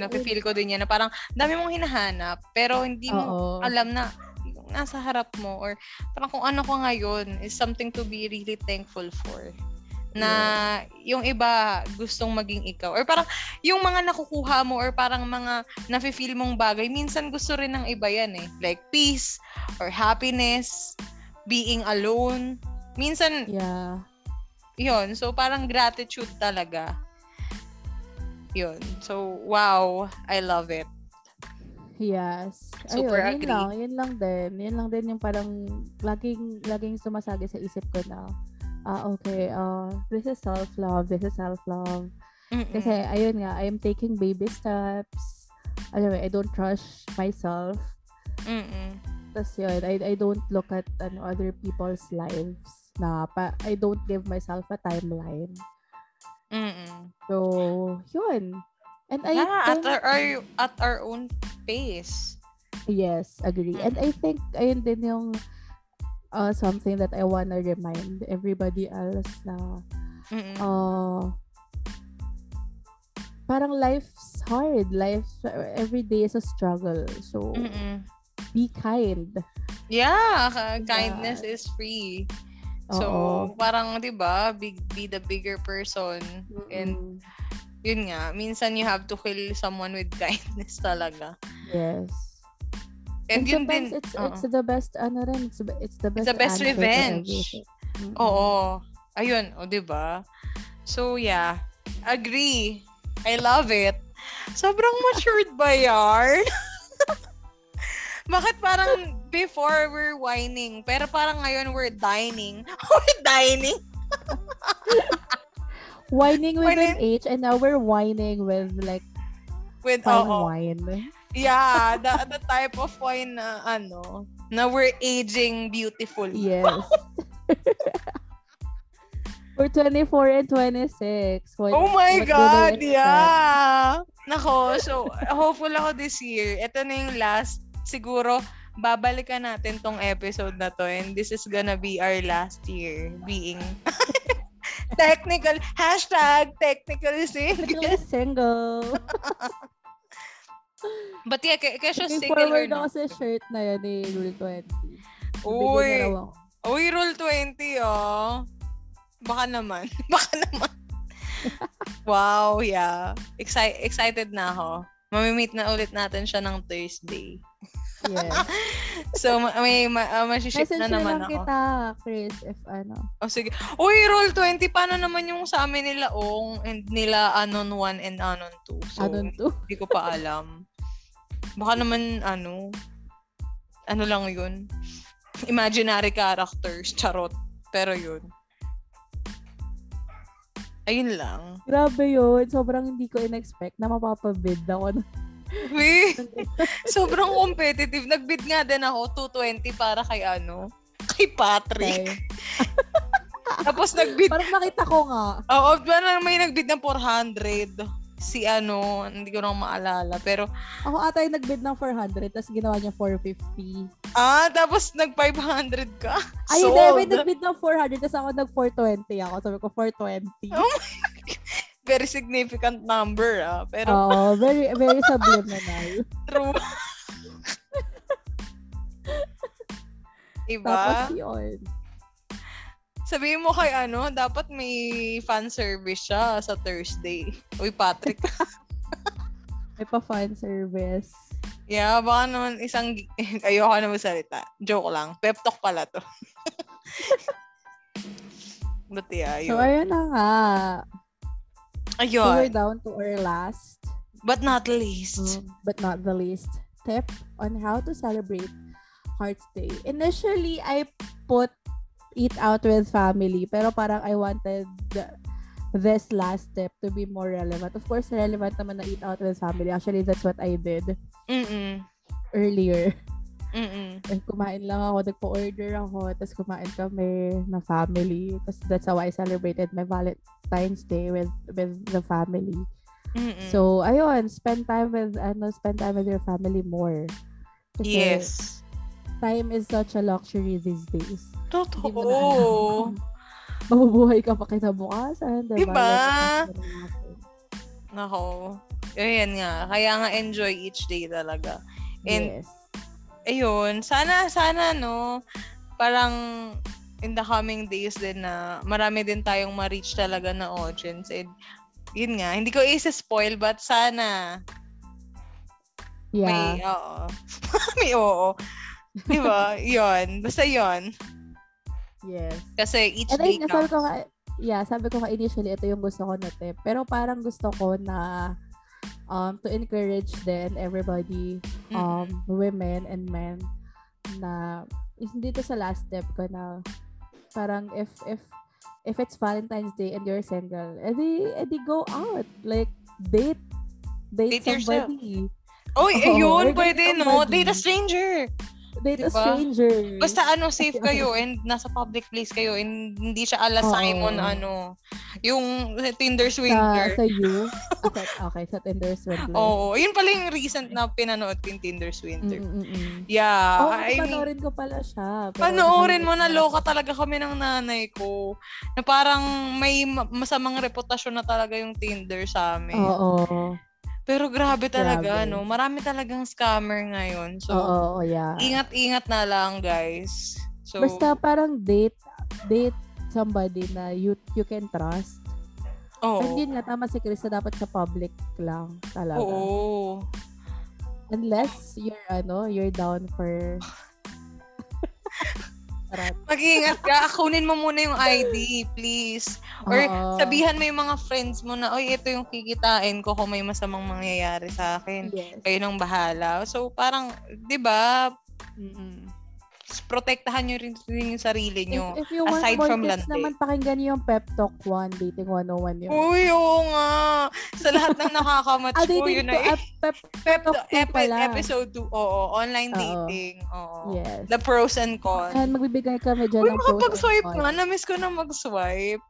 Na-feel ko din yan na parang dami mong hinahanap pero hindi mo alam na nasa harap mo or parang kung ano ko ngayon is something to be really thankful for. Na yung iba gustong maging ikaw or parang yung mga nakukuha mo or parang mga nafe-feel mong bagay, minsan gusto rin ng iba yan eh. Like peace or happiness, being alone. Minsan, yun. So, parang gratitude talaga. Yun. So, wow. I love it. Yes. Super ayun, agree. Yun lang din. Yun lang din yung parang laging sumasagi sa isip ko na, this is self-love. Mm-mm. Kasi, ayun nga, I'm taking baby steps. Alam mo, I don't rush myself. Mm-mm. Yun, I don't look at other people's lives na I don't give myself a timeline. Mm-mm. So, yun. And I think, at our own pace. Yes, agree. Mm-mm. And I think ayun din yung something that I wanna remind everybody else na parang life's hard. Every day is a struggle. So, mm-mm. Be kind. Yeah, kindness is free. So, parang 'di ba, be the bigger person. Mm-hmm. And yun nga, minsan you have to kill someone with kindness talaga. Yes. And yun din it's the best ano rin, it's the best revenge. Mm-hmm. Oo. Ayun, 'di ba? So, yeah. Agree. I love it. Sobrang matured ba yar? Bakit parang before we're whining, pero parang ngayon we're dining. We're dining. Whining with an H, and now we're whining with like fine wine. Yeah, the type of wine na na we're aging beautiful. Yes. We're 24 and 26. Oh my God, yeah. Nako, so hopeful ako this year. Ito na yung last. Siguro, babalikan natin tong episode na to and this is gonna be our last year being technical, #technically single. But yeah, kasi single or no? Kasi shirt na yan eh, Rule 20. Uy, Rule 20, oh. Baka naman. Wow, yeah. Excited na ako. Mami-meet na ulit natin siya ng Thursday. Yes. So, masiship na naman ako. Message na lang kita, Chris, if ano. Oh, sige. Uy, Roll 20, paano naman yung sa amin nila Ong and nila Anon 1 and Anon 2? So, Anon 2? Hindi ko pa alam. Baka naman, ano lang yun? Imaginary characters, charot. Pero yun. Ayun lang. Grabe yun. Sobrang hindi ko in-expect na mapapabid ako. Wait. Sobrang competitive. Nagbid nga din ako. 220 para kay Kay Patrick. Okay. Tapos nagbid. Parang nakita ko nga. Oo. Parang may nagbid ng 400. Si Hindi ko nang maalala. Pero. Ako ata yung nagbid ng 400. Tapos ginawa niya 450. Ah. Tapos nag 500 ka. Ay, hindi. May nagbid ng 400. Tapos ako nag 420 ako. Sabi ko 420. Oh my God. Very significant number, ah. Pero. Oh, very, very subliminal. True. Iba? Tapos yun. Sabihin mo kay dapat may fan service siya sa Thursday. Uy, Patrick. May pa-fan service. Yeah, baka naman ayoko na magsalita. Joke lang. Pep Talk pala to. But yeah, yun. So, ayun na nga. Ayun. So, we're down to our last. But not the least. Tip on how to celebrate Heart's Day. Initially, I put eat out with family. Pero parang I wanted this last step to be more relevant. Of course, relevant naman na eat out with family. Actually, that's what I did earlier. Kumain lang ako, nagpo-order ako, tapos kumain kami na family. Tapos that's how I celebrated my Valentine's Day with the family. So, ayun, spend time with your family more. Kasi yes. Time is such a luxury these days. Totoo. Mabubuhay ka pa kinabukasan, diba? Diba? Nako. Ayan nga. Kaya nga enjoy each day talaga. And, yes. Ayun. Sana, no? Parang in the coming days din na marami din tayong ma-reach talaga na audience. And, yun nga. Hindi ko isi-spoil but sana. Yeah. May, oo. May, oo. Diba? Yun. Basta yun. Yes. Kasi each and day counts. Sabi ko nga initially, ito yung gusto ko na tip. Pero parang gusto ko na to encourage then everybody, women and men, na dito sa last step ko na parang if it's Valentine's Day and you're single, edi go out. Like, date somebody. Oy, ayun, pwede, no? Date a stranger. Date a stranger. Basta safe kayo and nasa public place kayo and hindi siya ala Simon yung Tinder Swindler. Sa you? Okay, sa Tinder Swindler. Oo, yun pala yung recent na pinanood ko yung Tinder Swindler. Yeah. Panoorin ko pala siya. Panoorin mo na loka talaga kami ng nanay ko. Na parang may masamang reputasyon na talaga yung Tinder sa amin. Oo. Pero grabe talaga, no? Marami talagang scammer ngayon. So, yeah. Ingat-ingat na lang, guys. So, basta parang date somebody na you can trust. And yun nga, tama si Chris, na dapat sa public lang talaga. Oo. Unless you're down for... Mag-ingat ka. Kunin mo muna yung ID, please. Or sabihan mo yung mga friends mo na, oy, ito yung kikitain ko kung may masamang mangyayari sa akin. Yes. Kayo nang bahala. So, parang, di ba, protektahan nyo rin yung sarili nyo. If you want aside from tips naman, pakinggan nyo yung Pep Talk 1, Dating 101 yun. Uy, oo nga. Sa lahat ng nakakamatch ko, yun na. Pep Talk 2 pala. Episode 2, online dating. Yes. The pros and cons. And magbibigay kami dyan ng pros and cons. Uy, makapag-swipe nga. Na-miss ko na mag-swipe.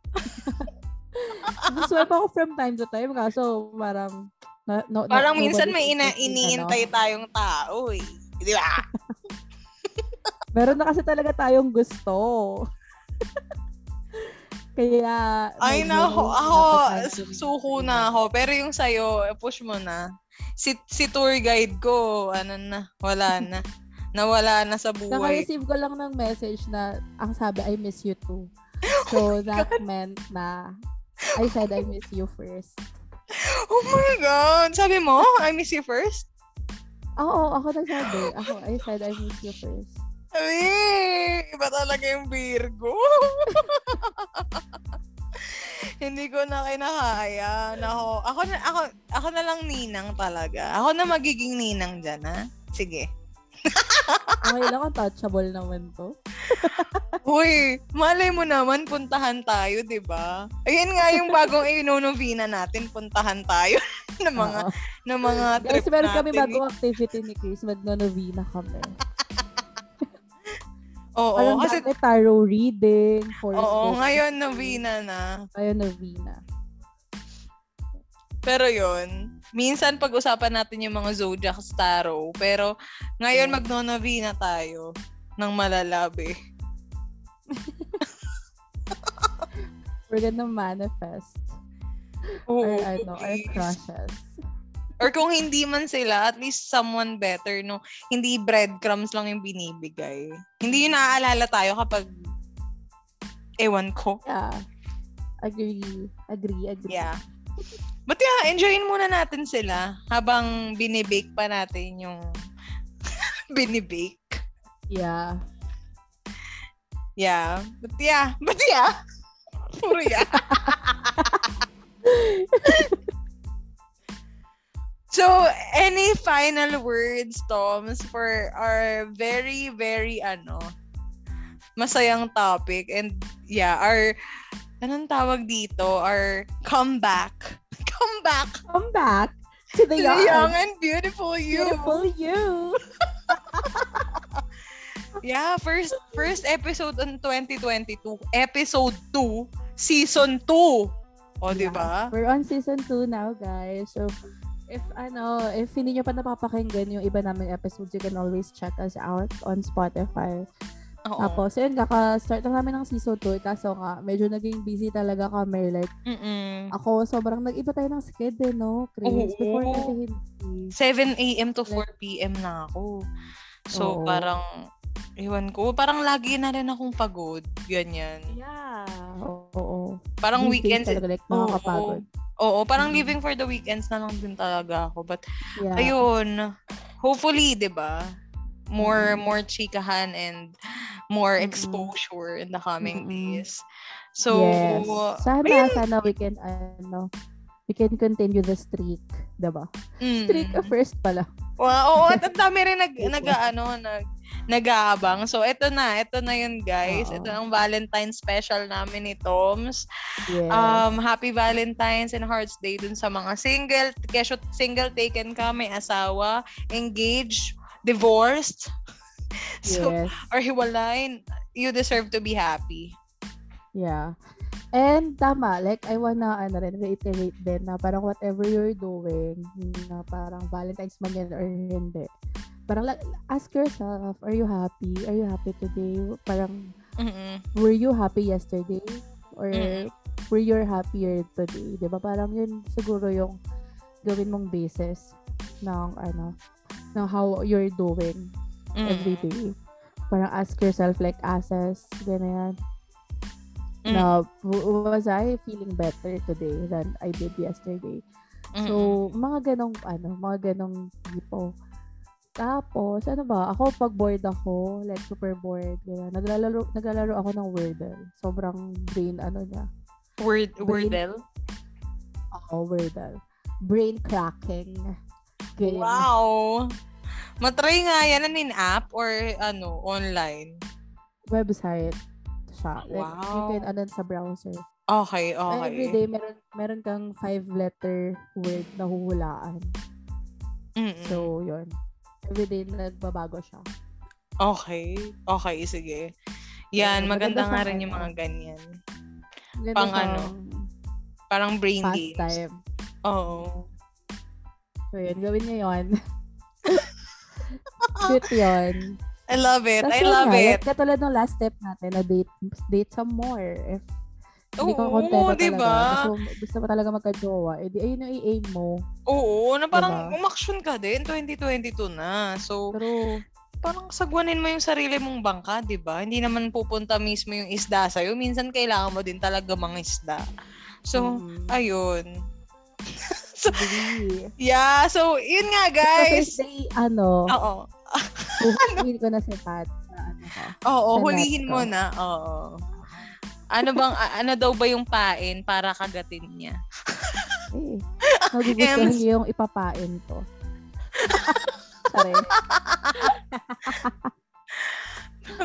Mag-swipe ako from time to time. Kaso, parang... parang minsan may iniintay tayong tao, eh. Di ba? Meron na kasi talaga tayong gusto. Kaya... Ay, ako suko na ako. Pero yung sa'yo, push mo na. Si tour guide ko, wala na. Nawala na sa buhay. Naka-receive ko lang ng message na, ang sabi, I miss you too. So, that meant na, I said, I miss you first. Oh my God! Sabi mo, I miss you first? Oo, ako nagsabi. I said, I miss you first. Ay, iba talaga yung Virgo. Hindi ko na kinakaya. Ako na lang ninang talaga. Ako na magiging ninang dyan, ha? Sige. Okay lang, touchable naman to. Uy, malay mo naman, puntahan tayo, di ba? Ayan nga yung bagong inonovina natin, puntahan tayo ng mga trip guys, meron kami bagong activity ni Chris, magnonovina kami. Oo, alam kasi tarot reading, Forrest Gump. Ngayon novena na. Ngayon novena. Pero yun, minsan pag-usapan natin yung mga zodiac tarot, pero ngayon magno-novena tayo ng malalabi. We're gonna manifest. Our crushes. Or kung hindi man sila, at least someone better, no? Hindi breadcrumbs lang yung binibigay. Hindi yun naaalala tayo kapag ewan ko. Yeah. Agree. Yeah. But yeah, enjoyin muna natin sila habang binibake pa natin yung binibake. Yeah. Yeah. But yeah. Puro yeah. So, any final words, Toms, for our very, very, masayang topic and, yeah, our anong tawag dito? Our comeback. Comeback. Comeback to the young. Young and beautiful you. Beautiful you. Yeah, first episode on 2022. Episode 2, season 2. O, yeah, diba? We're on season 2 now, guys. So, if hindi nyo pa napapakinggan yung iba namin episodes, you can always check us out on Spotify. Oo. Tapos, yun, kaka-start lang namin ng season 2. Kaso nga, medyo naging busy talaga kami. Like, ako, sobrang nag-iba tayo ng schedule, no? Chris, before natin hindi. 7 a.m. to 4 p.m. na ako. So, parang, iwan ko. Parang lagi na rin akong pagod. Ganyan. Yeah. Oo. Parang weekends. Talaga, like, nakakapagod. Oo. Parang living for the weekends na lang din talaga ako. But, yeah. Ayun. Hopefully, di ba? More chikahan and more exposure in the coming days. So, yes. Sana we can continue the streak, diba? Streak of first pala. Wow, oo, at dami rin nag-aabang. So, ito na yun, guys. Ito ang Valentine's special namin ni Toms. Yes. Happy Valentine's and Hearts Day dun sa mga single. Kesyo single taken ka, may asawa, engaged, divorced. So, yes. Or hiwalay, you deserve to be happy. Yeah. And tama, like, I wanna reiterate din na parang whatever you're doing, na parang Valentine's man yan or hindi. Parang like, ask yourself, are you happy? Are you happy today? Parang, were you happy yesterday? Or were you happier today? Diba? Parang yun siguro yung gawin mong basis ng ng how you're doing every day. Parang ask yourself, like, assess, ganyan. Now, was I feeling better today than I did yesterday? So, mga ganong tipo. Tapos, ako, pag bored ako, like, super bored, yeah, naglalaro ako ng Wordle. Sobrang brain, niya. Wordle? Oo, Wordle. Brain cracking game. Wow! Matry nga yan, in-app or, online? Website. Like, you can sa browser. Okay. And every day, meron kang 5-letter word na huhulaan. So, yun. Every day, nagbabago siya. Okay, sige. Yan, maganda nga rin yung mga ganyan. Maganda parang brain games. Pastime. Oo. So, yun. Gawin niya yun. Cute yun. I love it. Katulad ng last step natin na date some more. If hindi ka kontento talaga, gusto mo talaga magka-jowa, edi ayun yung i-aim mo. Oo, na parang umaksyon ka din, 2022 na. So, true. Parang sagwanin mo yung sarili mong bangka, diba? Hindi naman pupunta mismo yung isda sa'yo. Minsan kailangan mo din talaga mangisda. So, ayun. So, yeah, so, yun nga, guys. So, today, Oo. Hulihin ko na si Pat. Hulihin mo na. Oo. Ano bang, daw ba yung pain para kagatin niya? Nagugustuhan niyo yung ipapain to. Sorry.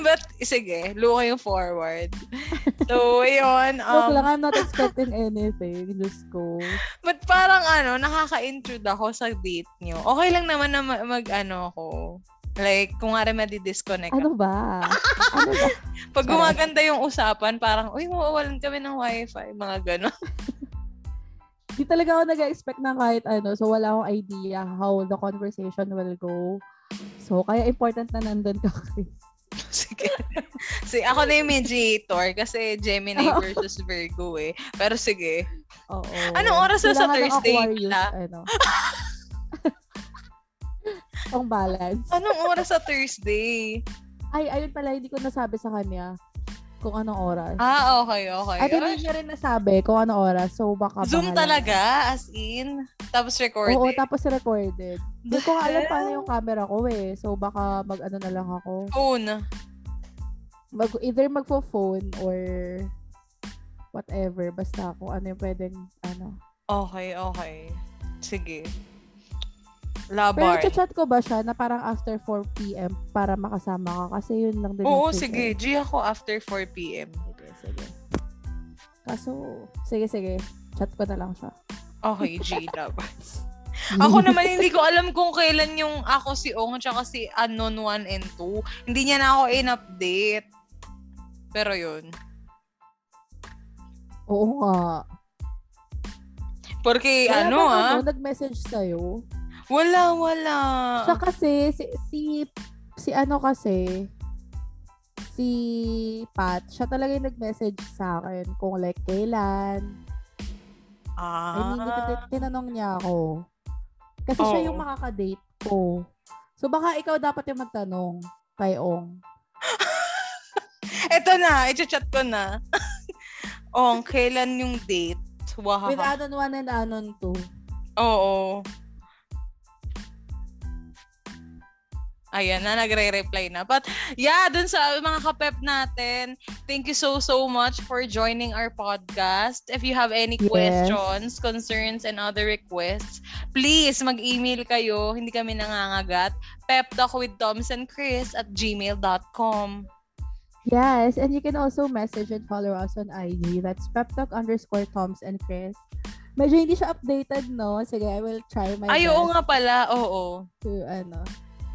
But, sige, look yung forward. So, yun. Look lang, I'm not expecting anything. Just go. But parang, nakaka-intrude ako sa date nyo. Okay lang naman na mag ako. Like, kung nga rin madi-disconnect. Ano ba? Pag gumaganda yung usapan, parang, uy, mawawalan kami ng wifi. Mga gano'n. Di talaga ako nag-expect na kahit So, wala akong idea how the conversation will go. So, kaya important na nandun ka, Chris. Sige. Sige, ako na yung mediator kasi Gemini versus Virgo eh. Pero sige. Oo. Anong oras na sa Thursday pala? Ang balance. Anong oras sa Thursday? Ay, ayun pala, hindi ko nasabi sa kanya kung anong oras. Okay. At hindi niya rin nasabi kung anong oras. So, baka Zoom talaga, as in? Tapos recorded? Oo, tapos recorded. Hindi ko alam paano yung camera ko eh. So, baka mag-ano na lang ako. Phone. Either magpo-phone or whatever. Basta kung ano yung pwedeng Okay. Sige. Labar. Pero chat ko ba siya na parang after 4 p.m. para makasama ka? Kasi yun lang din. Oo, sige. G ako after 4 p.m. Sige. Kaso, sige, chat ko na lang siya. Okay, Gina. Ako naman, hindi ko alam kung kailan yung ako si Ong tsaka si Anon 1 and 2. Hindi niya na ako in-update. Pero yun. Oo nga. Porque kaya ano ah. Ano, nag-message sa'yo? Wala. Siya kasi, si Pat, siya talaga yung nag-message sa akin kung like kailan. Ah. I mean, tinanong niya ako. Kasi siya yung makakadate ko. So baka ikaw dapat yung magtanong kay Ong. Eto na, i-chat ko na. Ong, kailan yung date? Wow. With Anon 1 and Anon 2. Oo. Ayan na, nagre-reply na. But yeah, dun sa mga kapep natin, thank you so much for joining our podcast. If you have any questions, concerns, and other requests, please mag-email kayo. Hindi kami nangangagat. peptalkwithdomsandchris@gmail.com. Yes, and you can also message and follow us on IG. That's peptalk_Toms and Chris. Medyo hindi siya updated, no? Sige, I will try my best. Ay, oo nga pala, oo.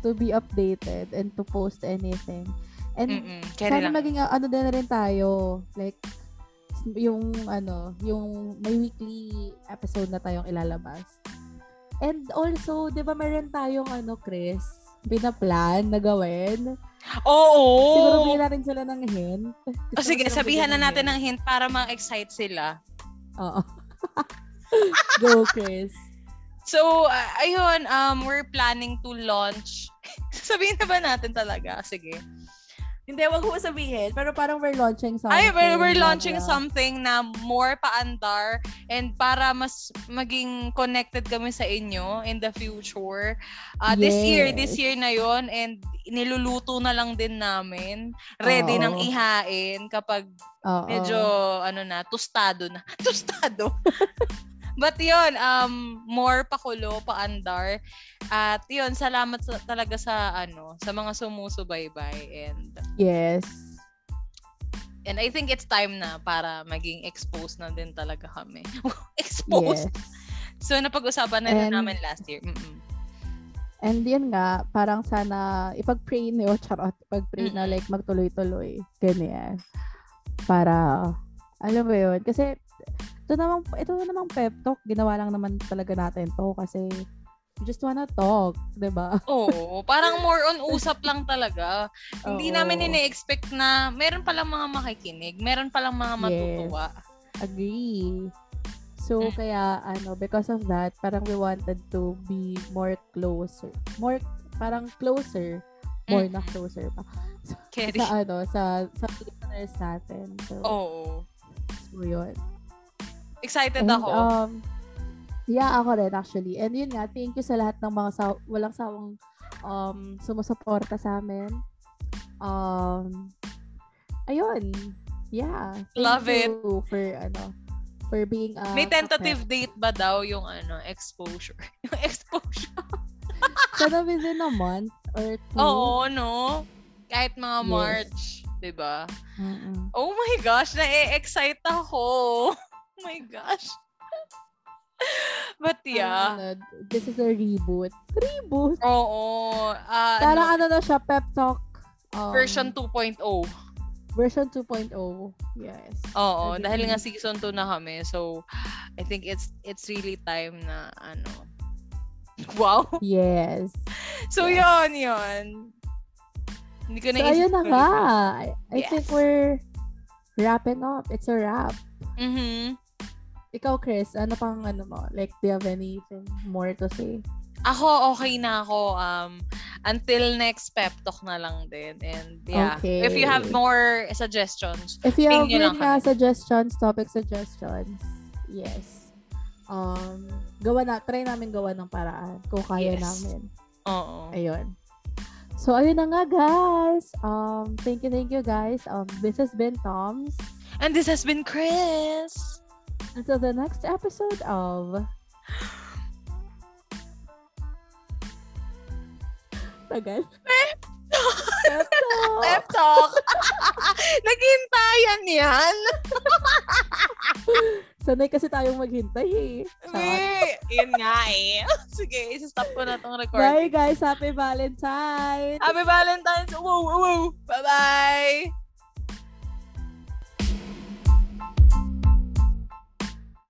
To be updated and to post anything. And sana maging ano din na rin tayo. Like, yung may weekly episode na tayong ilalabas. And also, di ba meron tayong Chris, pinaplan na gawin? Oo. Siguro bigyan natin sila ng hint. O sige, sabihan na natin ng hint para ma-excite sila. Oo. Go, Chris. So, ayun, we're planning to launch. Sabihin na ba natin talaga? Sige. Hindi, wag ko sabihin. Pero parang we're launching something. Ay, we're launching something na more paandar and para mas maging connected kami sa inyo in the future. Yes. This year na yon, and niluluto na lang din namin. Ready nang ihain kapag medyo, tostado na. Tostado? But yun, more pakulo, paandar. At yun, salamat talaga sa mga sumusubaybay. And yes. And I think it's time na para maging exposed na din talaga kami. Exposed? Yes. So, napag-usapan na namin last year. Mm-mm. And yun nga, parang sana ipag-pray niyo, charot. Ipag-pray na like magtuloy-tuloy. Ganyan. Para, alam mo yun. Kasi, ito namang pep talk, ginawa lang naman talaga natin to kasi we just wanna talk, diba? Oo, parang more on usap lang talaga. Hindi namin ine-expect na meron palang mga makikinig, meron palang mga matutuwa. Agree. So, kaya, because of that, parang we wanted to be more closer. More, parang closer. More na closer pa. Sa listeners natin. So, So, yun. Excited ako. Yeah, ako rin actually. And yun nga, thank you sa lahat ng mga walang sawang sumusuporta sa amin. Ayun. Yeah. Love it. For being may tentative date ba daw yung exposure? Yung exposure. Sana within a month or two. Oo, no? Kahit mga March, diba? Mm-mm. Oh my gosh, na-excite ako. Oh my gosh. But yeah. This is a reboot. Reboot? Oo. Parang na siya, Pep Talk. Version 2.0. Version 2.0. Yes. Oo. Dahil nga season 2 na kami. So, I think it's really time na Wow. Yes. So, yes. Yun. Hindi ko na-isip. So, ayun na nga. I think we're wrapping up. It's a wrap. Mm-hmm. Ikaw, Chris, ano pang mo? Like, do you have anything more to say? Ako, okay na ako. Until next pep talk na lang din. And yeah, okay. If you have more suggestions, suggestions, topic suggestions, yes. Try namin gawa ng paraan kung kaya namin. Oo. Ayun. So, ayun na nga, guys. Thank you, guys. This has been Toms. And this has been Chris. Until the next episode of Tagal. Pep Talk. Naghintayan yan. Sanay kasi tayong maghintay eh. Yun nga eh. Sige, isa-stop ko na tong recording. Bye guys, happy Valentine's! Happy Valentine's! Wow, wow, wow! Bye-bye!